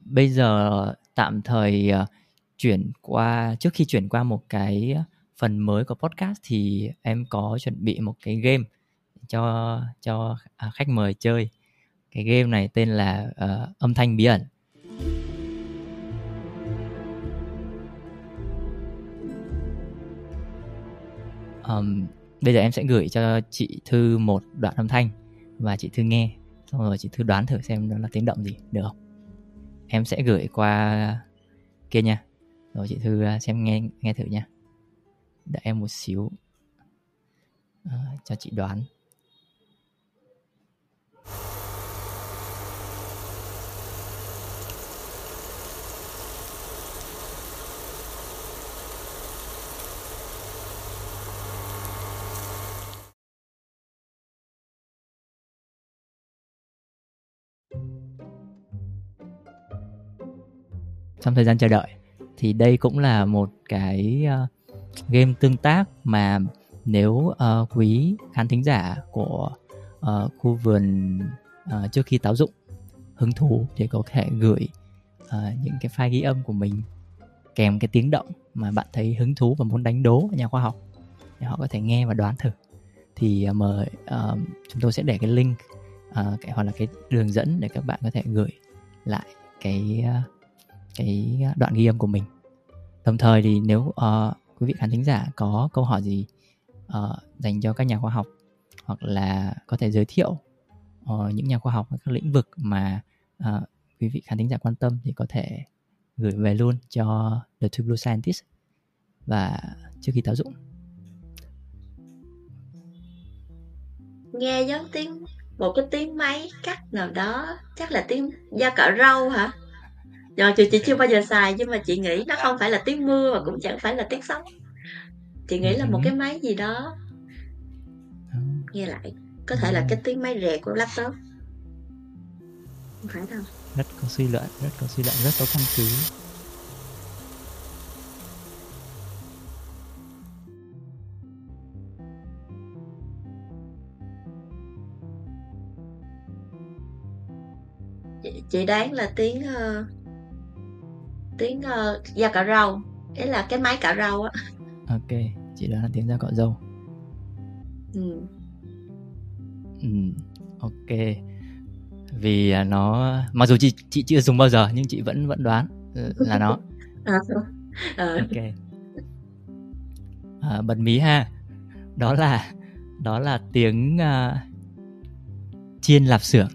bây giờ tạm thời uh, chuyển qua, trước khi chuyển qua một cái phần mới của podcast thì em có chuẩn bị một cái game cho cho à, khách mời chơi. Cái game này tên là uh, Âm Thanh Bí Ẩn. Um, Bây giờ em sẽ gửi cho chị Thư một đoạn âm thanh và chị Thư nghe, xong rồi chị Thư đoán thử xem nó là tiếng động gì, được không? Em sẽ gửi qua kia nha, rồi chị Thư xem nghe nghe thử nha. Đợi em một xíu à, cho chị đoán. Trong thời gian chờ đợi thì đây cũng là một cái uh, game tương tác mà nếu uh, quý khán thính giả của uh, khu vườn uh, Trước Khi Táo Rụng hứng thú thì có thể gửi uh, những cái file ghi âm của mình kèm cái tiếng động mà bạn thấy hứng thú và muốn đánh đố nhà khoa học để họ có thể nghe và đoán thử, thì uh, mời uh, chúng tôi sẽ để cái link uh, cái, hoặc là cái đường dẫn để các bạn có thể gửi lại cái uh, cái đoạn ghi âm của mình. Đồng thời thì nếu uh, quý vị khán thính giả có câu hỏi gì uh, dành cho các nhà khoa học, hoặc là có thể giới thiệu uh, những nhà khoa học ở các lĩnh vực mà uh, quý vị khán thính giả quan tâm, thì có thể gửi về luôn cho The Too Blue Scientist và Trước Khi Táo Rụng. Nghe giống tiếng một cái tiếng máy cắt nào đó, chắc là tiếng dao cạo râu hả? Rồi chị, chị chưa bao giờ xài, nhưng mà chị nghĩ nó không phải là tiếng mưa và cũng chẳng phải là tiếng sóng. Chị nghĩ là một cái máy gì đó nghe lại. Có thể là cái tiếng máy rè của laptop. Không phải đâu. Rất có suy luận, rất có suy luận, rất có căn cứ. Chị, chị đoán là tiếng uh, tiếng uh, da cạo râu, ý là cái máy cạo râu á. Ok, chị đoán là tiếng da cạo râu. Ừ. Ừ, ok. Vì nó mặc dù chị chị chưa dùng bao giờ nhưng chị vẫn vẫn đoán là nó. À, à. Ok. À, bật mí ha. Đó là đó là tiếng uh, chiên lạp xưởng.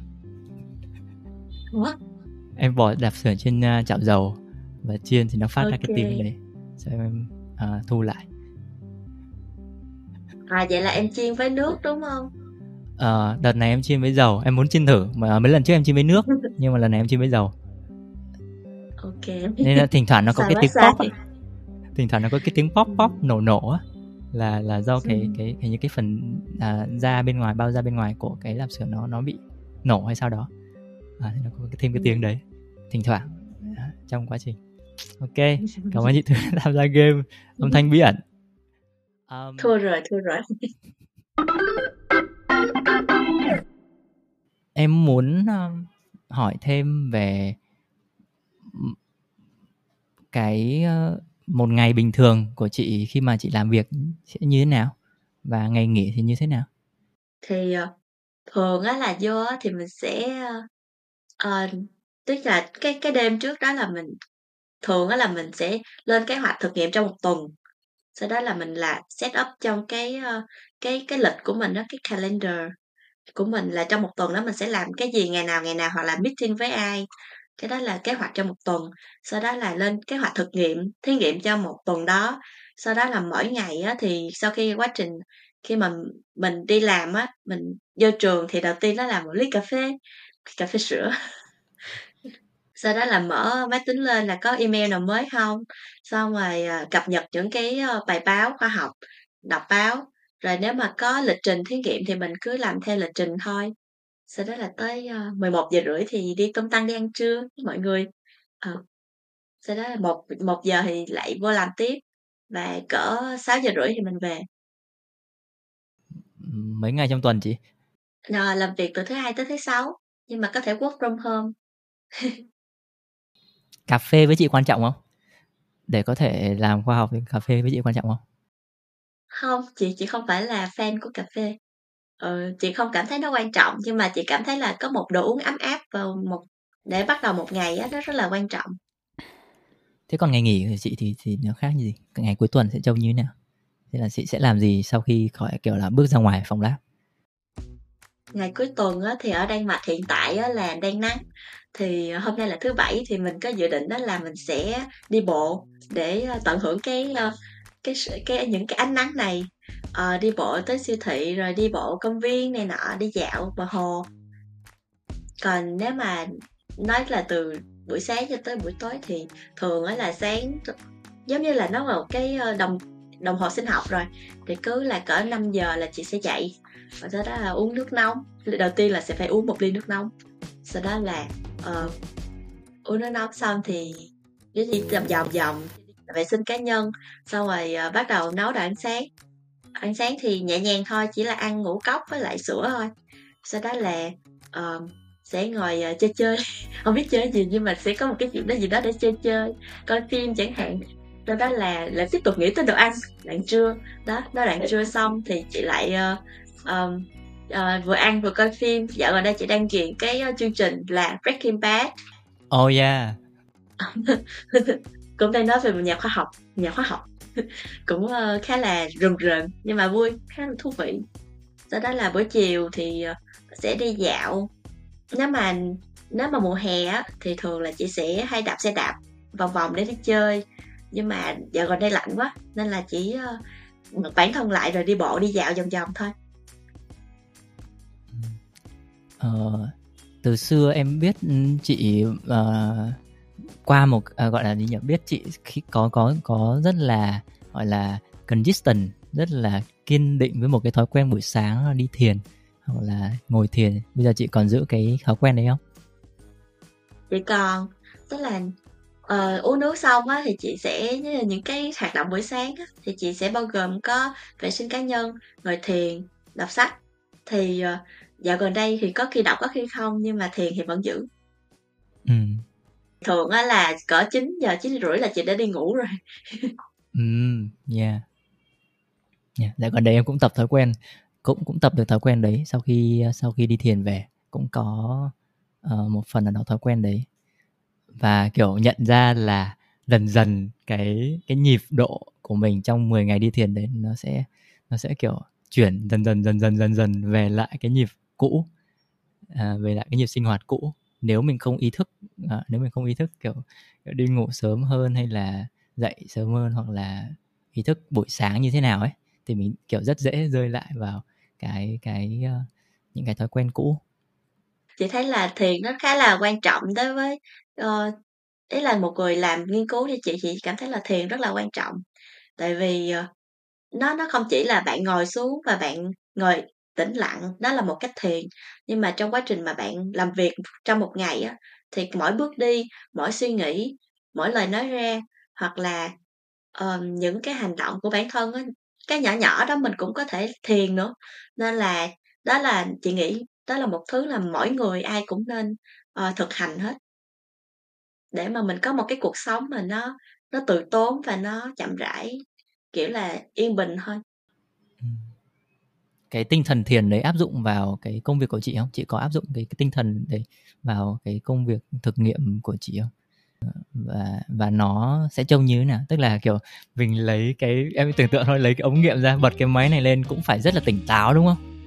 What? Em bỏ lạp xưởng trên uh, chảo dầu và chiên thì nó phát okay. ra cái tiếng đấy. Cho em uh, thu lại. À, vậy là em chiên với nước đúng không? Ờ, đợt này em chiên với dầu. Em muốn chiên thử, mà mấy lần trước em chiên với nước, nhưng mà lần này em chiên với dầu. Ok. Nên là thỉnh thoảng nó có cái tiếng pop thì... Thỉnh thoảng nó có cái tiếng pop pop nổ nổ Là là do cái ừ. cái, cái, cái, cái phần à, da bên ngoài, bao da bên ngoài của cái lạp xưởng nó nó bị nổ hay sao đó. À, nên nó có thêm cái tiếng đấy thỉnh thoảng à, trong quá trình. Ok, cảm ơn chị Thư tham gia game âm thanh bí ẩn. um... Thua rồi, thua rồi. Em muốn uh, hỏi thêm về cái uh, một ngày bình thường của chị khi mà chị làm việc sẽ như thế nào và ngày nghỉ thì như thế nào? Thì uh, thường á là vô thì mình sẽ uh, tức là cái cái đêm trước đó là mình thường á là mình sẽ lên kế hoạch thực nghiệm trong một tuần. Sau đó là mình là set up trong cái uh, cái cái lịch của mình đó, cái calendar của mình là trong một tuần đó mình sẽ làm cái gì, ngày nào ngày nào, hoặc là meeting với ai. Cái đó là kế hoạch trong một tuần. Sau đó là lên kế hoạch thực nghiệm, thí nghiệm cho một tuần đó. Sau đó là mỗi ngày á, thì sau khi quá trình khi mà mình đi làm á, mình vô trường thì đầu tiên đó là một ly cà phê, cà phê sữa. Sau đó là mở máy tính lên là có email nào mới không, xong rồi cập nhật những cái bài báo khoa học, đọc báo. Rồi nếu mà có lịch trình thí nghiệm thì mình cứ làm theo lịch trình thôi. Sau đó là tới uh, mười một giờ rưỡi thì đi tung tăng đi ăn trưa với mọi người. À. Sau đó là một giờ thì lại vô làm tiếp. Và cỡ sáu giờ rưỡi thì mình về. Mấy ngày trong tuần chị? Nào, làm việc từ thứ hai tới thứ sáu. Nhưng mà có thể work from home. Cà phê với chị quan trọng không? Để có thể làm khoa học thì cà phê với chị quan trọng không? Không, chị chị không phải là fan của cà phê. Ờ, chị không cảm thấy nó quan trọng, nhưng mà chị cảm thấy là có một đồ uống ấm áp vào một để bắt đầu một ngày á, nó rất là quan trọng. Thế còn ngày nghỉ của chị thì thì nó khác như gì? Ngày cuối tuần sẽ trông như thế nào? Thế là chị sẽ làm gì sau khi khỏi kiểu là bước ra ngoài phòng lab? Ngày cuối tuần á, thì ở Đan Mạch hiện tại á, là đang nắng. Thì hôm nay là thứ bảy thì mình có dự định đó là mình sẽ đi bộ để tận hưởng cái cái cái những cái ánh nắng này. À, đi bộ tới siêu thị rồi đi bộ công viên này nọ, đi dạo bờ hồ. Còn nếu mà nói là từ buổi sáng cho tới buổi tối thì thường ấy là sáng giống như là nó là một cái đồng đồng hồ sinh học rồi, thì cứ là cỡ năm giờ là chị sẽ dậy, và sau đó là uống nước nóng. Đầu tiên là sẽ phải uống một ly nước nóng, sau đó là uh, uống nước nóng xong thì đi vòng vòng vòng vệ sinh cá nhân, xong rồi uh, bắt đầu nấu đồ ăn sáng. Ăn sáng thì nhẹ nhàng thôi, chỉ là ăn ngũ cốc với lại sữa thôi. Sau đó là uh, sẽ ngồi uh, chơi chơi không biết chơi gì, nhưng mà sẽ có một cái chuyện đó gì đó để chơi chơi, coi phim chẳng hạn. Sau đó là lại tiếp tục nghĩ tới đồ ăn đoạn trưa đó. Đó đoạn trưa xong thì chị lại uh, um, uh, vừa ăn vừa coi phim. Dạo gần đây chị đang ghiền cái uh, chương trình là Breaking Bad. Oh yeah. Cũng đang nói về một nhà khoa học, nhà khoa học cũng uh, khá là rườm rợn nhưng mà vui, khá là thú vị. Sau đó là buổi chiều thì uh, sẽ đi dạo. Nếu mà nếu mà mùa hè á, thì thường là chị sẽ hay đạp xe đạp vòng vòng để đi chơi. Nhưng mà dạo gần đây lạnh quá nên là chỉ uh, bật bản thân lại rồi đi bộ, đi dạo vòng vòng thôi. Ờ, từ xưa em biết chị uh... qua một à, gọi là gì nhỉ, biết chị khi có có có rất là gọi là consistent, rất là kiên định với một cái thói quen buổi sáng đi thiền hoặc là ngồi thiền. Bây giờ chị còn giữ cái thói quen đấy không? Chị còn, tức là uh, uống nước xong á thì chị sẽ những cái hoạt động buổi sáng á, thì chị sẽ bao gồm có vệ sinh cá nhân, ngồi thiền, đọc sách. Thì uh, dạo gần đây thì có khi đọc có khi không, nhưng mà thiền thì vẫn giữ. Ừ. Thường á là cỡ chín giờ chín rưỡi là chị đã đi ngủ rồi. Ừ, yeah. yeah. Dạo gần đây em cũng tập thói quen, cũng cũng tập được thói quen đấy sau khi sau khi đi thiền về, cũng có uh, một phần là nó thói quen đấy. Và kiểu nhận ra là dần dần cái cái nhịp độ của mình trong mười ngày đi thiền đấy nó sẽ nó sẽ kiểu chuyển dần dần dần dần dần dần về lại cái nhịp cũ, à, về lại cái nhịp sinh hoạt cũ. Nếu mình không ý thức, à, nếu mình không ý thức kiểu, kiểu đi ngủ sớm hơn hay là dậy sớm hơn hoặc là ý thức buổi sáng như thế nào ấy, thì mình kiểu rất dễ rơi lại vào cái cái uh, những cái thói quen cũ. Chị thấy là thiền nó khá là quan trọng đối với uh, ý là một người làm nghiên cứu thì chị chị cảm thấy là thiền rất là quan trọng, tại vì uh, nó nó không chỉ là bạn ngồi xuống và bạn ngồi tĩnh lặng, nó là một cách thiền, nhưng mà trong quá trình mà bạn làm việc trong một ngày á, thì mỗi bước đi, mỗi suy nghĩ, mỗi lời nói ra hoặc là uh, những cái hành động của bản thân á, cái nhỏ nhỏ đó mình cũng có thể thiền nữa. Nên là đó là chị nghĩ đó là một thứ là mỗi người ai cũng nên uh, thực hành hết, để mà mình có một cái cuộc sống mà nó nó từ tốn và nó chậm rãi, kiểu là yên bình thôi. Cái tinh thần thiền đấy áp dụng vào cái công việc của chị không? Chị có áp dụng cái, cái tinh thần đấy vào cái công việc thực nghiệm của chị không? Và, và nó sẽ trông như thế nào? Tức là kiểu mình lấy cái, em tưởng tượng thôi, lấy cái ống nghiệm ra, bật cái máy này lên cũng phải rất là tỉnh táo đúng không?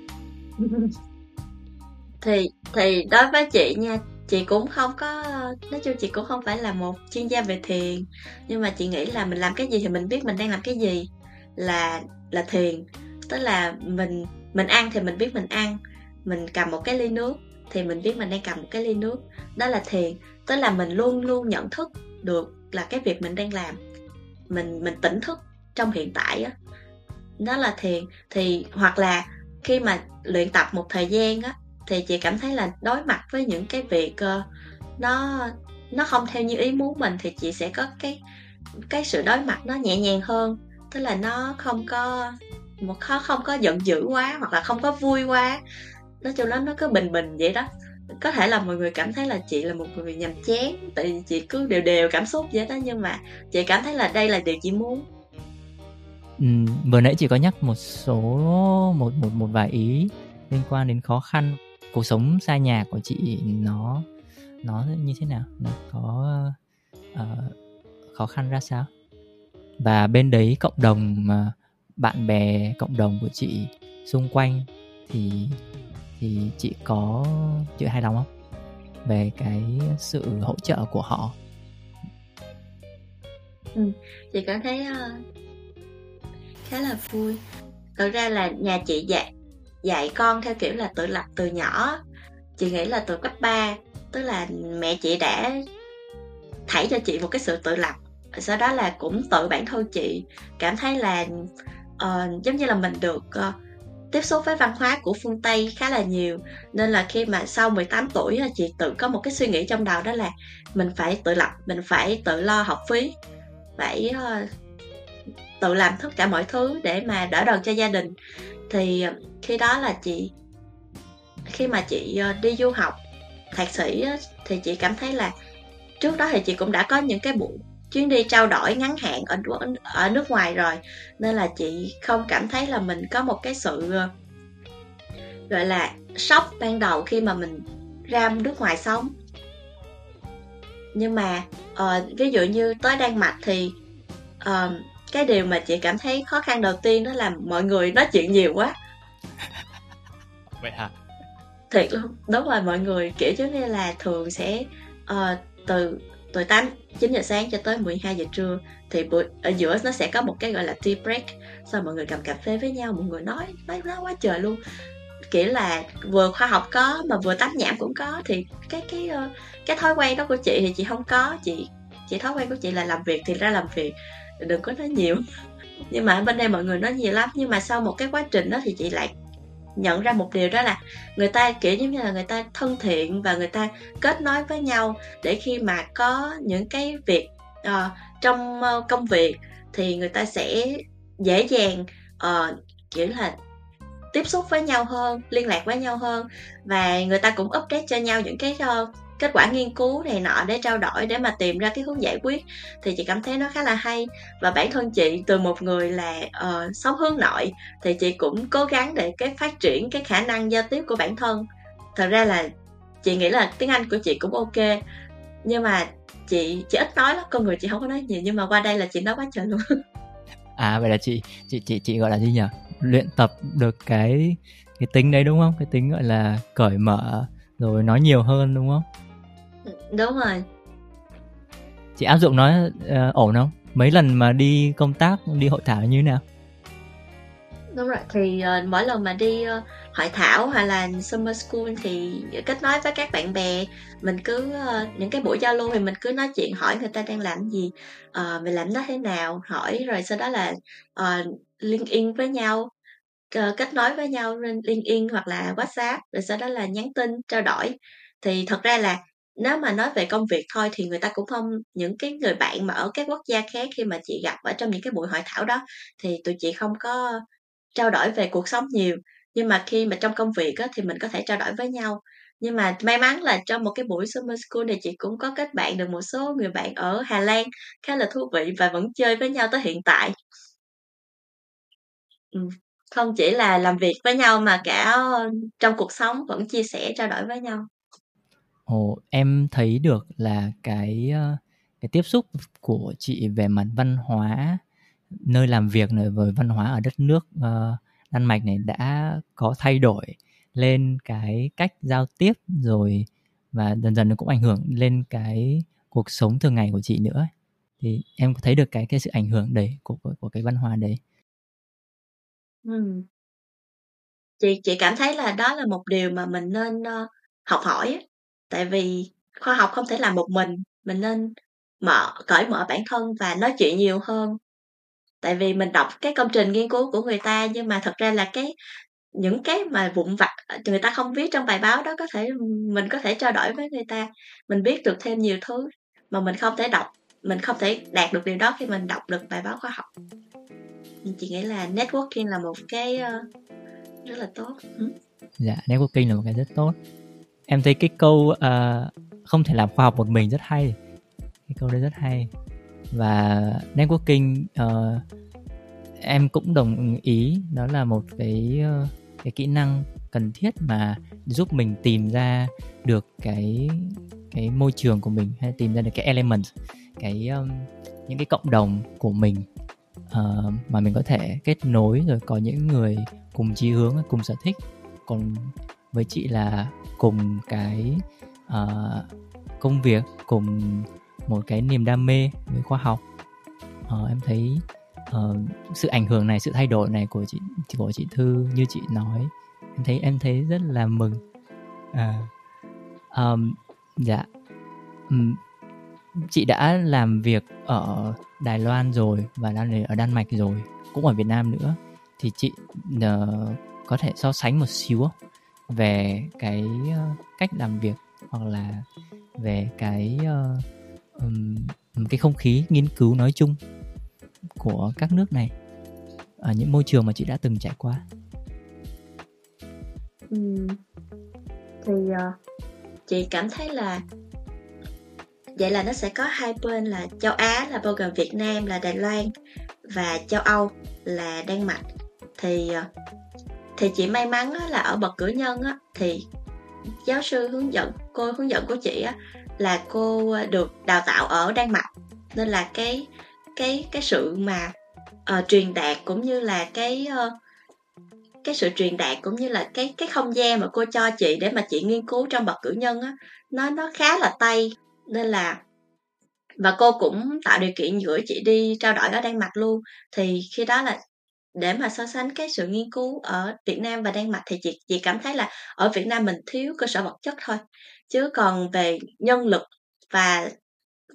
Thì, thì đối với chị nha, chị cũng không có, nói chung chị cũng không phải là một chuyên gia về thiền, nhưng mà chị nghĩ là mình làm cái gì thì mình biết mình đang làm cái gì là, là thiền. Tức là mình, mình ăn thì mình biết mình ăn, mình cầm một cái ly nước thì mình biết mình đang cầm một cái ly nước, đó là thiền. Tức là mình luôn luôn nhận thức được là cái việc mình đang làm, mình mình tỉnh thức trong hiện tại á, đó là thiền. Thì hoặc là khi mà luyện tập một thời gian á, thì chị cảm thấy là đối mặt với những cái việc uh, nó nó không theo như ý muốn mình, thì chị sẽ có cái cái sự đối mặt nó nhẹ nhàng hơn. Tức là nó không có một khó, không có giận dữ quá hoặc là không có vui quá, nói chung nó nó cứ bình bình vậy đó. Có thể là mọi người cảm thấy là chị là một người nhàm chán, tại vì chị cứ đều đều cảm xúc vậy đó, nhưng mà chị cảm thấy là đây là điều chị muốn. Ừ, vừa nãy chị có nhắc một số một một một vài ý liên quan đến khó khăn cuộc sống xa nhà của chị, nó nó như thế nào, nó có uh, khó khăn ra sao, và bên đấy cộng đồng uh, bạn bè, cộng đồng của chị xung quanh thì thì chị có chị hài lòng không về cái sự hỗ trợ của họ? Ừ, chị cảm thấy uh, khá là vui. Thực ra là nhà chị dạy dạy con theo kiểu là tự lập từ nhỏ. Chị nghĩ là từ cấp ba, tức là mẹ chị đã thảy cho chị một cái sự tự lập, sau đó là cũng tự bản thân chị cảm thấy là uh, giống như là mình được uh, tiếp xúc với văn hóa của phương Tây khá là nhiều. Nên là khi mà sau mười tám tuổi, chị tự có một cái suy nghĩ trong đầu, đó là mình phải tự lập, mình phải tự lo học phí, phải uh, tự làm tất cả mọi thứ để mà đỡ đần cho gia đình. Thì khi đó là chị, khi mà chị uh, đi du học thạc sĩ á, thì chị cảm thấy là trước đó thì chị cũng đã có những cái buổi chuyến đi trao đổi ngắn hạn ở, ở nước ngoài rồi, nên là chị không cảm thấy là mình có một cái sự gọi là sốc ban đầu khi mà mình ra nước ngoài sống. Nhưng mà uh, ví dụ như tới Đan Mạch thì uh, cái điều mà chị cảm thấy khó khăn đầu tiên đó là mọi người nói chuyện nhiều quá. Vậy hả? Thiệt luôn, đúng rồi, mọi người kiểu giống như là thường sẽ uh, từ từ tám chín giờ sáng cho tới mười hai giờ trưa, thì buổi ở giữa nó sẽ có một cái gọi là tea break, sau mọi người cầm cà phê với nhau, mọi người nói nói nói quá trời luôn, kiểu là vừa khoa học có mà vừa tán nhảm cũng có. Thì cái cái cái thói quen đó của chị thì chị không có, chị chị thói quen của chị là làm việc thì ra làm việc, đừng có nói nhiều. Nhưng mà ở bên đây mọi người nói nhiều lắm. Nhưng mà sau một cái quá trình đó thì chị lại nhận ra một điều, đó là người ta kiểu giống như là người ta thân thiện và người ta kết nối với nhau, để khi mà có những cái việc uh, trong uh, công việc thì người ta sẽ dễ dàng uh, kiểu là tiếp xúc với nhau hơn, liên lạc với nhau hơn, và người ta cũng update cho nhau những cái uh, kết quả nghiên cứu này nọ để trao đổi, để mà tìm ra cái hướng giải quyết. Thì chị cảm thấy nó khá là hay. Và bản thân chị từ một người là uh, sống hướng nội thì chị cũng cố gắng để cái phát triển cái khả năng giao tiếp của bản thân. Thật ra là chị nghĩ là tiếng Anh của chị cũng ok, nhưng mà chị, chị ít nói lắm, con người chị không có nói nhiều, nhưng mà qua đây là chị nói quá trời luôn. À vậy là chị chị chị chị gọi là gì nhỉ? Luyện tập được cái cái tính đấy đúng không? Cái tính gọi là cởi mở rồi nói nhiều hơn đúng không? Đúng rồi. Chị áp dụng nó uh, ổn không? Mấy lần mà đi công tác, đi hội thảo như thế nào? Đúng rồi, thì uh, mỗi lần mà đi uh, hội thảo hoặc là summer school thì kết nối với các bạn bè. Mình cứ, uh, những cái buổi giao lưu thì mình cứ nói chuyện, hỏi người ta đang làm gì, uh, mình làm nó thế nào, hỏi rồi sau đó là uh, link in với nhau, uh, kết nối với nhau, link in hoặc là WhatsApp, rồi sau đó là nhắn tin, trao đổi. Thì thật ra là nếu mà nói về công việc thôi thì người ta cũng không, những cái người bạn mà ở các quốc gia khác khi mà chị gặp ở trong những cái buổi hội thảo đó thì tụi chị không có trao đổi về cuộc sống nhiều, nhưng mà khi mà trong công việc á, thì mình có thể trao đổi với nhau. Nhưng mà may mắn là trong một cái buổi summer school thì chị cũng có kết bạn được một số người bạn ở Hà Lan khá là thú vị và vẫn chơi với nhau tới hiện tại. Không chỉ là làm việc với nhau mà cả trong cuộc sống vẫn chia sẻ, trao đổi với nhau. Ồ, em thấy được là cái cái tiếp xúc của chị về mặt văn hóa nơi làm việc này với văn hóa ở đất nước uh, Đan Mạch này đã có thay đổi lên cái cách giao tiếp rồi, và dần dần nó cũng ảnh hưởng lên cái cuộc sống thường ngày của chị nữa. Thì em thấy được cái cái sự ảnh hưởng đấy của của, của cái văn hóa đấy. Ừ. Chị chị cảm thấy là đó là một điều mà mình nên uh, học hỏi ấy. Tại vì khoa học không thể làm một mình, mình nên mở, cởi mở bản thân và nói chuyện nhiều hơn. Tại vì mình đọc cái công trình nghiên cứu của người ta, nhưng mà thật ra là cái những cái mà vụn vặt người ta không viết trong bài báo đó có thể mình có thể trao đổi với người ta, mình biết được thêm nhiều thứ mà mình không thể đọc, mình không thể đạt được điều đó khi mình đọc được bài báo khoa học. Chị nghĩ là networking là một cái rất là tốt. Ừ. Dạ, networking là một cái rất tốt. Em thấy cái câu uh, không thể làm khoa học một mình rất hay. Cái câu đấy rất hay. Và networking uh, em cũng đồng ý, đó là một cái, uh, cái kỹ năng cần thiết mà giúp mình tìm ra được cái, cái môi trường của mình, hay tìm ra được cái element, cái, um, những cái cộng đồng của mình uh, mà mình có thể kết nối, rồi có những người cùng chí hướng, cùng sở thích. Còn với chị là cùng cái uh, công việc, cùng một cái niềm đam mê với khoa học. Uh, em thấy uh, sự ảnh hưởng này, sự thay đổi này của chị của chị Thư như chị nói, em thấy em thấy rất là mừng. Uh, um, dạ, um, chị đã làm việc ở Đài Loan rồi và làm việc ở Đan Mạch rồi, cũng ở Việt Nam nữa. Thì chị uh, có thể so sánh một xíu không? Về cái uh, cách làm việc, hoặc là về cái uh, um, cái không khí nghiên cứu nói chung của các nước này ở những môi trường mà chị đã từng trải qua. Ừ. Thì uh, chị cảm thấy là vậy là nó sẽ có hai bên, là châu Á là bao gồm Việt Nam là Đài Loan và châu Âu là Đan Mạch. Thì uh, Thì chị may mắn là ở bậc cử nhân thì giáo sư hướng dẫn, cô hướng dẫn của chị là cô được đào tạo ở Đan Mạch, nên là cái cái cái sự mà uh, truyền đạt cũng như là cái uh, cái sự truyền đạt cũng như là cái cái không gian mà cô cho chị để mà chị nghiên cứu trong bậc cử nhân á, nó nó khá là Tây, nên là và cô cũng tạo điều kiện gửi chị đi trao đổi ở Đan Mạch luôn. Thì khi đó là để mà so sánh cái sự nghiên cứu ở Việt Nam và Đan Mạch thì chị, chị cảm thấy là ở Việt Nam mình thiếu cơ sở vật chất thôi. Chứ còn về nhân lực và,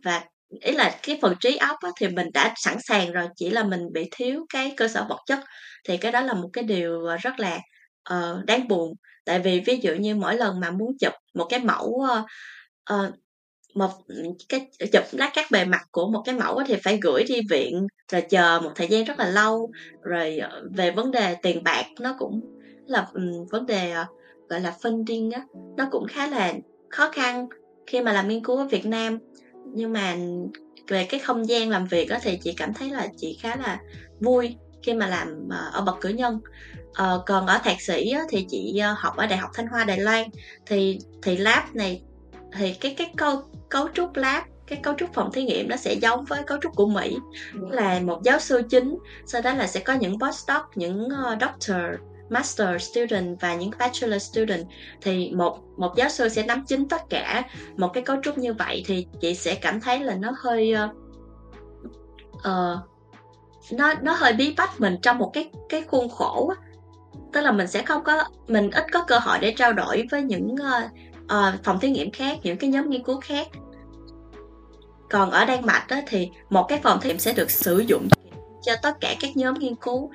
và ý là cái phần trí óc á, thì mình đã sẵn sàng rồi, chỉ là mình bị thiếu cái cơ sở vật chất. Thì cái đó là một cái điều rất là uh, đáng buồn, tại vì ví dụ như mỗi lần mà muốn chụp một cái mẫu uh, uh, một cái chụp lát các bề mặt của một cái mẫu thì phải gửi đi viện rồi chờ một thời gian rất là lâu, rồi về vấn đề tiền bạc nó cũng là um, vấn đề uh, gọi là funding á, nó cũng khá là khó khăn khi mà làm nghiên cứu ở Việt Nam. Nhưng mà về cái không gian làm việc á thì chị cảm thấy là chị khá là vui khi mà làm uh, ở bậc cử nhân. Uh, còn ở thạc sĩ á, thì chị uh, học ở Đại học Thanh Hoa Đài Loan, thì thì lab này thì cái cái cấu cấu trúc lab, cái cấu trúc phòng thí nghiệm nó sẽ giống với cấu trúc của Mỹ, là một giáo sư chính, sau đó là sẽ có những postdoc, những uh, doctor, master student và những bachelor student. Thì một một giáo sư sẽ nắm chính tất cả một cái cấu trúc như vậy, thì chị sẽ cảm thấy là nó hơi uh, uh, nó nó hơi bí bách mình trong một cái cái khuôn khổ á. Tức là mình sẽ không có, mình ít có cơ hội để trao đổi với những uh, uh, phòng thí nghiệm khác, những cái nhóm nghiên cứu khác. Còn ở Đan Mạch á, thì một cái phòng thí nghiệm sẽ được sử dụng cho tất cả các nhóm nghiên cứu.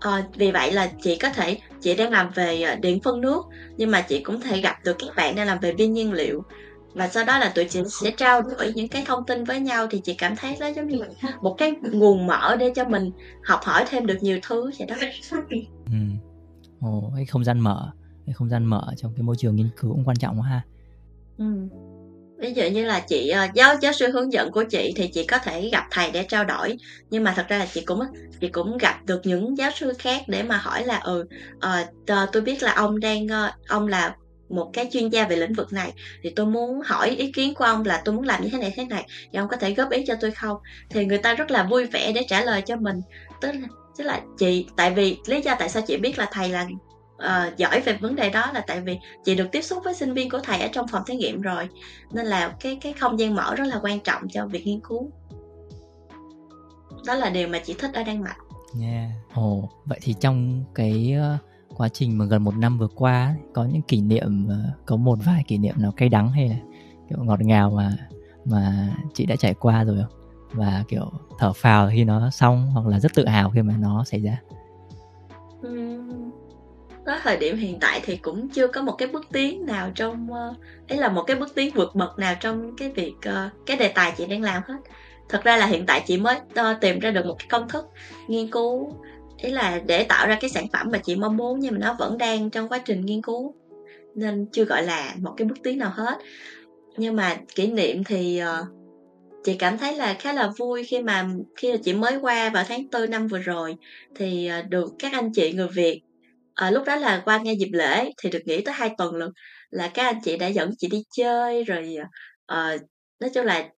À, vì vậy là chị có thể, chị đang làm về điện phân nước nhưng mà chị cũng thể gặp được các bạn đang làm về viên nhiên liệu, và sau đó là tụi chị sẽ trao đổi những cái thông tin với nhau. Thì chị cảm thấy đó giống như một cái nguồn mở để cho mình học hỏi thêm được nhiều thứ vậy đó. Ừ. Ồ, cái không gian mở, cái không gian mở trong cái môi trường nghiên cứu cũng quan trọng quá ha. Ừ. Ví dụ như là chị giáo giáo sư hướng dẫn của chị thì chị có thể gặp thầy để trao đổi, nhưng mà thật ra là chị cũng chị cũng gặp được những giáo sư khác để mà hỏi là ừ uh, tôi biết là ông đang uh, ông là một cái chuyên gia về lĩnh vực này, thì tôi muốn hỏi ý kiến của ông là tôi muốn làm như thế này thế này, thì ông có thể góp ý cho tôi không? Thì người ta rất là vui vẻ để trả lời cho mình. Tức là, tức là chị, tại vì lý do tại sao chị biết là thầy là Uh, giỏi về vấn đề đó là tại vì chị được tiếp xúc với sinh viên của thầy ở trong phòng thí nghiệm rồi, nên là cái cái không gian mở rất là quan trọng cho việc nghiên cứu. Đó là điều mà chị thích ở Đan Mạch. Yeah. Oh, vậy thì trong cái uh, quá trình mà gần một năm vừa qua có những kỷ niệm, uh, có một vài kỷ niệm nào cay đắng hay là kiểu ngọt ngào mà mà chị đã trải qua rồi không? Và kiểu thở phào khi nó xong hoặc là rất tự hào khi mà nó xảy ra. Uhm. Tới thời điểm hiện tại thì cũng chưa có một cái bước tiến nào trong, ấy là một cái bước tiến vượt bậc nào trong cái việc, cái đề tài chị đang làm hết. Thật ra là hiện tại chị mới tìm ra được một cái công thức nghiên cứu, ấy là để tạo ra cái sản phẩm mà chị mong muốn, nhưng mà nó vẫn đang trong quá trình nghiên cứu, nên chưa gọi là một cái bước tiến nào hết. Nhưng mà kỷ niệm thì chị cảm thấy là khá là vui khi mà khi mà chị mới qua vào tháng tư năm vừa rồi thì được các anh chị người Việt. À, lúc đó là qua ngay dịp lễ thì được nghỉ tới hai tuần luôn, là các anh chị đã dẫn chị đi chơi rồi à, nói chung là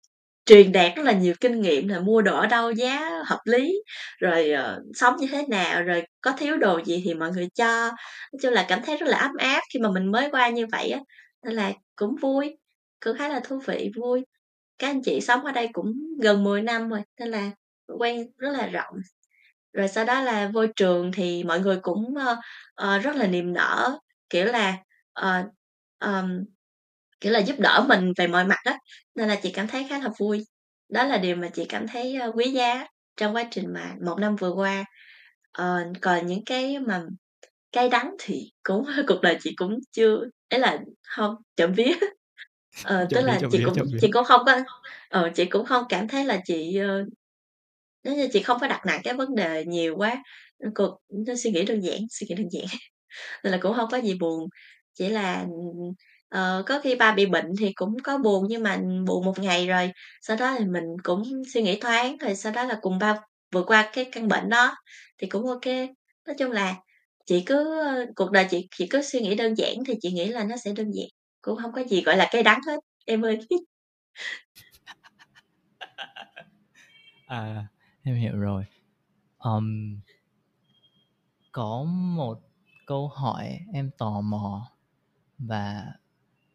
truyền đạt rất là nhiều kinh nghiệm, là mua đồ ở đâu giá hợp lý, rồi à, sống như thế nào, rồi có thiếu đồ gì thì mọi người cho. Nói chung là cảm thấy rất là ấm áp khi mà mình mới qua như vậy á, nên là cũng vui, cũng khá là thú vị, vui. Các anh chị sống ở đây cũng gần mười năm rồi nên là quen rất là rộng. Rồi sau đó là vô trường thì mọi người cũng uh, uh, rất là niềm nở, kiểu là uh, um, kiểu là giúp đỡ mình về mọi mặt đó, nên là chị cảm thấy khá là vui. Đó là điều mà chị cảm thấy uh, quý giá trong quá trình mà một năm vừa qua. Uh, còn những cái mà cay đắng thì cũng cuộc đời chị cũng chưa, ấy là không chậm vía. Uh, tức là chị cũng chị cũng không có, uh, chị cũng không cảm thấy là chị uh, nếu như chị không có đặt nặng cái vấn đề nhiều quá, cuộc nó suy nghĩ đơn giản, suy nghĩ đơn giản nên là cũng không có gì buồn. Chỉ là uh, có khi ba bị bệnh thì cũng có buồn, nhưng mà buồn một ngày rồi sau đó thì mình cũng suy nghĩ thoáng, rồi sau đó là cùng ba vượt qua cái căn bệnh đó thì cũng ok. Nói chung là chị cứ cuộc đời chị chị cứ suy nghĩ đơn giản thì chị nghĩ là nó sẽ đơn giản, cũng không có gì gọi là cay đắng hết em ơi. À, em hiểu rồi. Um, có một câu hỏi em tò mò và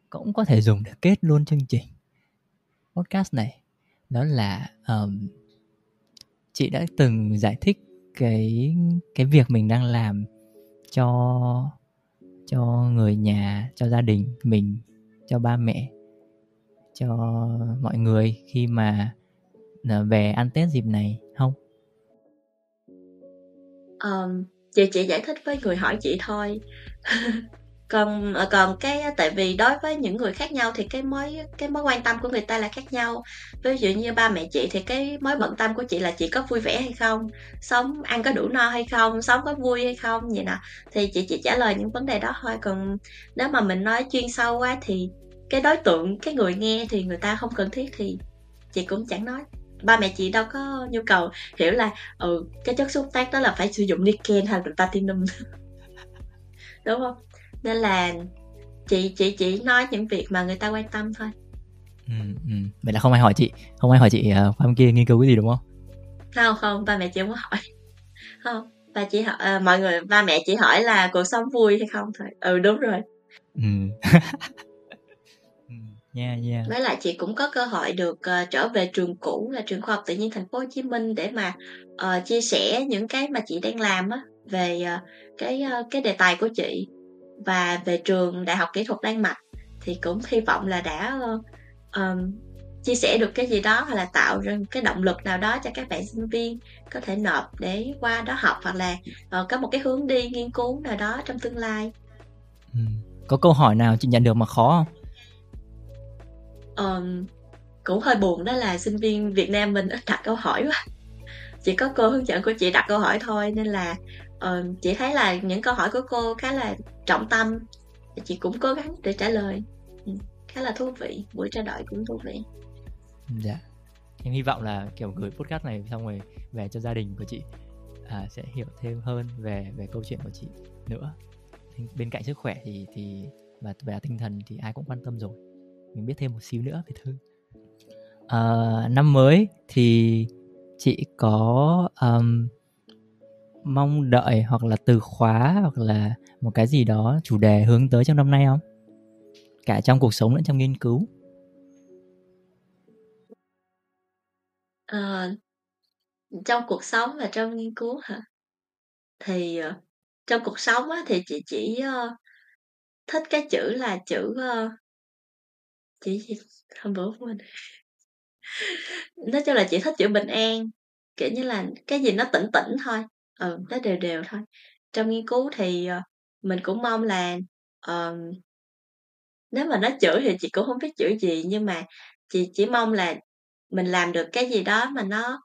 cũng có thể dùng để kết luôn chương trình podcast này. Đó là um, chị đã từng giải thích cái cái việc mình đang làm cho cho người nhà, cho gia đình mình, cho ba mẹ, cho mọi người khi mà về ăn Tết dịp này không? Um, chị chỉ giải thích với người hỏi chị thôi. còn còn cái tại vì đối với những người khác nhau thì cái mối cái mối quan tâm của người ta là khác nhau. Ví dụ như ba mẹ chị thì cái mối bận tâm của chị là chị có vui vẻ hay không, sống ăn có đủ no hay không, sống có vui hay không vậy nè, thì chị chỉ trả lời những vấn đề đó thôi. Còn nếu mà mình nói chuyên sâu quá thì cái đối tượng, cái người nghe thì người ta không cần thiết thì chị cũng chẳng nói. Ba mẹ chị đâu có nhu cầu hiểu là ừ cái chất xúc tác đó là phải sử dụng niken hay là platinum đúng không? Nên là chị chị chỉ nói những việc mà người ta quan tâm thôi. Ừ, ừ. Vậy là không ai hỏi chị, không ai hỏi chị uh, khoa kia nghiên cứu cái gì đúng không? Không không, ba mẹ chị không có hỏi. Không, ba chị hỏi uh, mọi người, ba mẹ chị hỏi là cuộc sống vui hay không thôi. Ừ đúng rồi. Ừ. Yeah, yeah. Với lại chị cũng có cơ hội được uh, trở về trường cũ là trường Khoa học Tự nhiên Thành phố Hồ Chí Minh để mà uh, chia sẻ những cái mà chị đang làm á, về uh, cái uh, cái đề tài của chị và về trường Đại học Kỹ thuật Đan Mạch, thì cũng hy vọng là đã uh, um, chia sẻ được cái gì đó hoặc là tạo ra cái động lực nào đó cho các bạn sinh viên có thể nộp để qua đó học hoặc là uh, có một cái hướng đi nghiên cứu nào đó trong tương lai. Ừ. Có câu hỏi nào chị nhận được mà khó không? Um, cũng hơi buồn đó là sinh viên Việt Nam mình ít đặt câu hỏi quá. Chỉ có cô hướng dẫn của chị đặt câu hỏi thôi, nên là um, chị thấy là những câu hỏi của cô khá là trọng tâm, chị cũng cố gắng để trả lời. Khá là thú vị, buổi trao đổi cũng thú vị. Dạ, em hy vọng là kiểu gửi podcast này xong rồi về cho gia đình của chị à, sẽ hiểu thêm hơn về, về câu chuyện của chị nữa. Bên cạnh sức khỏe thì, thì và về tinh thần thì ai cũng quan tâm rồi, mình biết thêm một xíu nữa về Thư. À, năm mới thì chị có um, mong đợi hoặc là từ khóa hoặc là một cái gì đó chủ đề hướng tới trong năm nay không? Cả trong cuộc sống lẫn trong nghiên cứu. À, trong cuộc sống và trong nghiên cứu hả? Thì trong cuộc sống á, thì chị chỉ uh, thích cái chữ là chữ... Uh, chị hôm bữa của mình nói chung là chị thích chữ bình an, kiểu như là cái gì nó tĩnh tĩnh thôi, ừ nó đều đều thôi. Trong nghiên cứu thì mình cũng mong là uh, nếu mà nói chữ thì chị cũng không biết chữ gì, nhưng mà chị chỉ mong là mình làm được cái gì đó mà nó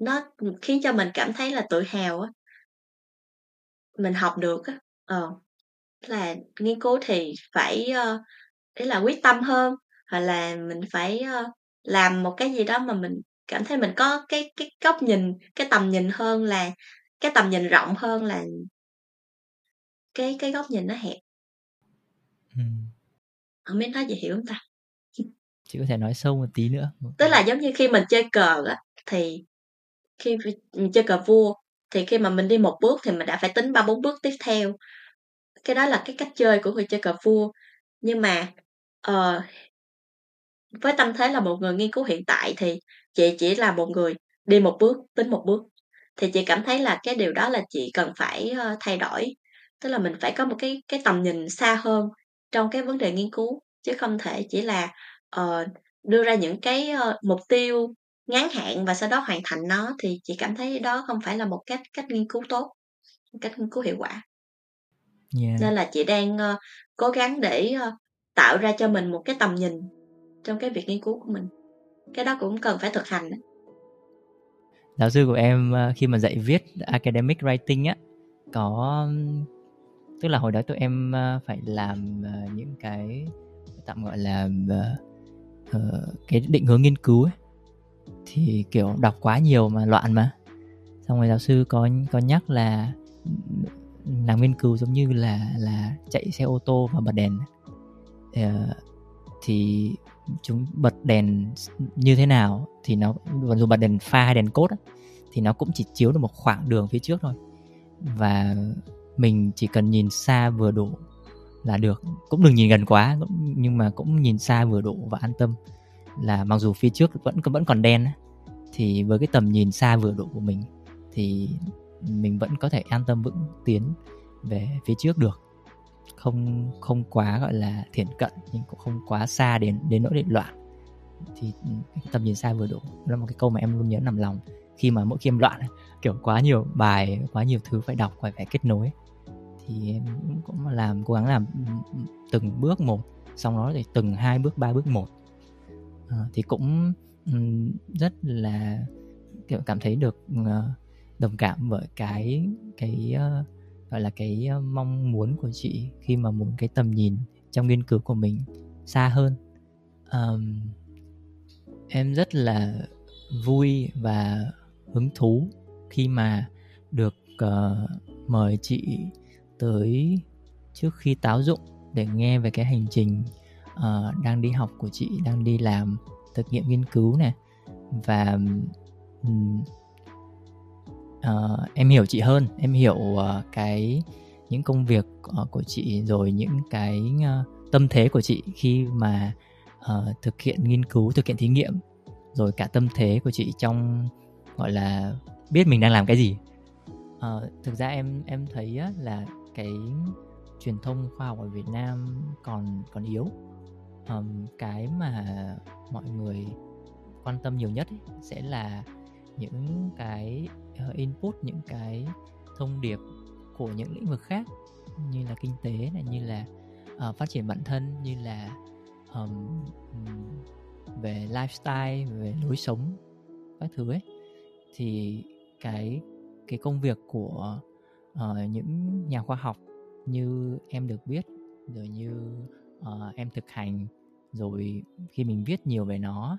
nó khiến cho mình cảm thấy là tự hào á, mình học được á. Ờ là nghiên cứu thì phải uh, ý là quyết tâm hơn, hoặc là mình phải uh, làm một cái gì đó mà mình cảm thấy mình có cái cái góc nhìn, cái tầm nhìn hơn là cái tầm nhìn rộng hơn là cái cái góc nhìn nó hẹp. Ừ. Không biết nói gì hiểu không ta? Chị có thể nói sâu một tí nữa. Tức là giống như khi mình chơi cờ á, thì khi mình chơi cờ vua thì khi mà mình đi một bước thì mình đã phải tính ba bốn bước tiếp theo. Cái đó là cái cách chơi của người chơi cờ vua. Nhưng mà uh, với tâm thế là một người nghiên cứu hiện tại thì chị chỉ là một người đi một bước tính một bước, thì chị cảm thấy là cái điều đó là chị cần phải uh, thay đổi. Tức là mình phải có một cái, cái tầm nhìn xa hơn trong cái vấn đề nghiên cứu, chứ không thể chỉ là uh, đưa ra những cái uh, mục tiêu ngắn hạn và sau đó hoàn thành nó, thì chị cảm thấy đó không phải là một cách, cách nghiên cứu tốt, cách nghiên cứu hiệu quả. Yeah. Nên là chị đang uh, cố gắng để uh, tạo ra cho mình một cái tầm nhìn trong cái việc nghiên cứu của mình. Cái đó cũng cần phải thực hành. Giáo sư của em uh, khi mà dạy viết academic writing á, có tức là hồi đó tụi em uh, phải làm uh, những cái tạm gọi là uh, uh, cái định hướng nghiên cứu ấy, thì kiểu đọc quá nhiều mà loạn mà. Xong rồi giáo sư có có nhắc là làm nghiên cứu giống như là là chạy xe ô tô và bật đèn. Ờ, thì chúng bật đèn như thế nào thì nó, dù bật đèn pha hay đèn cốt á, thì nó cũng chỉ chiếu được một khoảng đường phía trước thôi, và mình chỉ cần nhìn xa vừa đủ là được, cũng đừng nhìn gần quá, nhưng mà cũng nhìn xa vừa đủ và an tâm là mặc dù phía trước vẫn vẫn còn đen á, thì với cái tầm nhìn xa vừa đủ của mình thì mình vẫn có thể an tâm vững tiến về phía trước được, không không quá gọi là thiển cận nhưng cũng không quá xa đến đến nỗi loạn. thì tầm nhìn xa vừa đủ. Đó là một cái câu mà em luôn nhớ nằm lòng khi mà mỗi khi em loạn, kiểu quá nhiều bài, quá nhiều thứ phải đọc, phải phải kết nối, thì em cũng làm cố gắng làm từng bước một, xong đó thì từng hai bước, ba bước một. À, thì cũng um, rất là kiểu cảm thấy được uh, đồng cảm với cái cái uh, gọi là cái uh, mong muốn của chị khi mà muốn cái tầm nhìn trong nghiên cứu của mình xa hơn. Um, em rất là vui và hứng thú khi mà được uh, mời chị tới Trước Khi Táo Rụng để nghe về cái hành trình uh, đang đi học của chị, đang đi làm thực nghiệm nghiên cứu này, và um, uh, em hiểu chị hơn, em hiểu uh, cái những công việc uh, của chị, rồi những cái uh, tâm thế của chị khi mà uh, thực hiện nghiên cứu, thực hiện thí nghiệm, rồi cả tâm thế của chị trong gọi là biết mình đang làm cái gì. Uh, thực ra em em thấy á, là cái truyền thông khoa học ở Việt Nam còn còn yếu. Um, cái mà mọi người quan tâm nhiều nhất ấy, sẽ là những cái input, những cái thông điệp của những lĩnh vực khác, như là kinh tế này, như là uh, phát triển bản thân, như là um, về lifestyle, về lối sống, các thứ ấy. Thì cái cái công việc của uh, những nhà khoa học như em được biết, rồi như uh, em thực hành, rồi khi mình viết nhiều về nó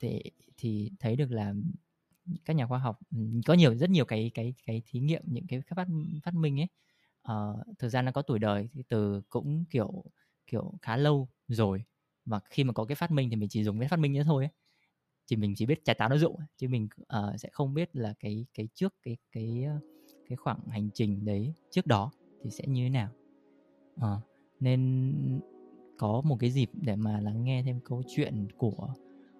thì thì thấy được là các nhà khoa học có nhiều rất nhiều cái cái cái thí nghiệm, những cái phát phát minh ấy, uh, thực ra nó có tuổi đời từ cũng kiểu kiểu khá lâu rồi, và khi mà có cái phát minh thì mình chỉ dùng cái phát minh đó thôi ấy. Chỉ mình chỉ biết trái táo nó rụng, chứ mình uh, sẽ không biết là cái cái trước cái cái cái khoảng hành trình đấy trước đó thì sẽ như thế nào. Uh, nên có một cái dịp để mà lắng nghe thêm câu chuyện của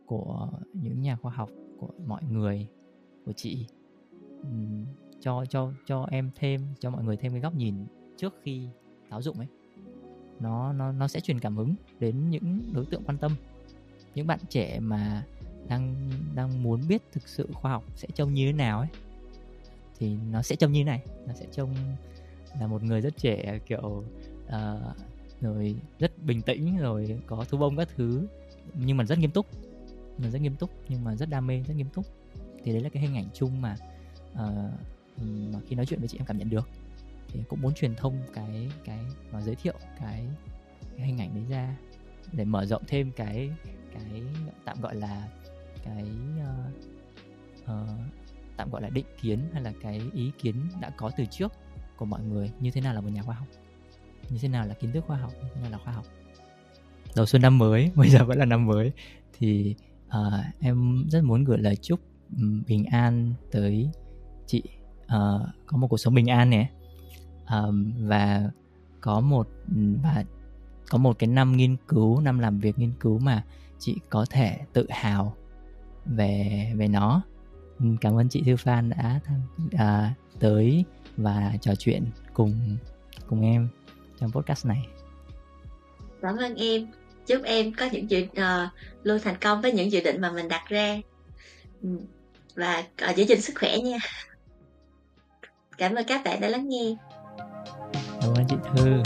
của những nhà khoa học, của mọi người, của chị, um, cho cho cho em thêm, cho mọi người thêm cái góc nhìn trước khi táo rụng ấy. Nó nó nó sẽ truyền cảm hứng đến những đối tượng quan tâm, những bạn trẻ mà đang đang muốn biết thực sự khoa học sẽ trông như thế nào ấy, thì nó sẽ trông như thế này, nó sẽ trông là một người rất trẻ, kiểu uh, rồi rất bình tĩnh, rồi có thu bông các thứ, nhưng mà rất nghiêm túc, mình rất nghiêm túc, nhưng mà rất đam mê, rất nghiêm túc. Thì đấy là cái hình ảnh chung mà uh, mà khi nói chuyện với chị em cảm nhận được, thì cũng muốn truyền thông cái cái và giới thiệu cái, cái hình ảnh đấy ra để mở rộng thêm cái cái tạm gọi là cái uh, uh, tạm gọi là định kiến, hay là cái ý kiến đã có từ trước của mọi người, như thế nào là một nhà khoa học, như thế nào là kiến thức khoa học, như thế nào là khoa học. Đầu xuân năm mới, bây giờ vẫn là năm mới, thì uh, em rất muốn gửi lời chúc bình an tới chị, uh, có một cuộc sống bình an này, uh, và có một và có một cái năm nghiên cứu, năm làm việc nghiên cứu mà chị có thể tự hào về về nó. Cảm ơn chị Thư Phan đã tham, à, tới và trò chuyện cùng cùng em trong podcast này. Cảm ơn em, chúc em có những chuyện uh, luôn thành công với những dự định mà mình đặt ra, và uh, giữ gìn sức khỏe nha. Cảm ơn các bạn đã lắng nghe. Cảm ơn chị Thư.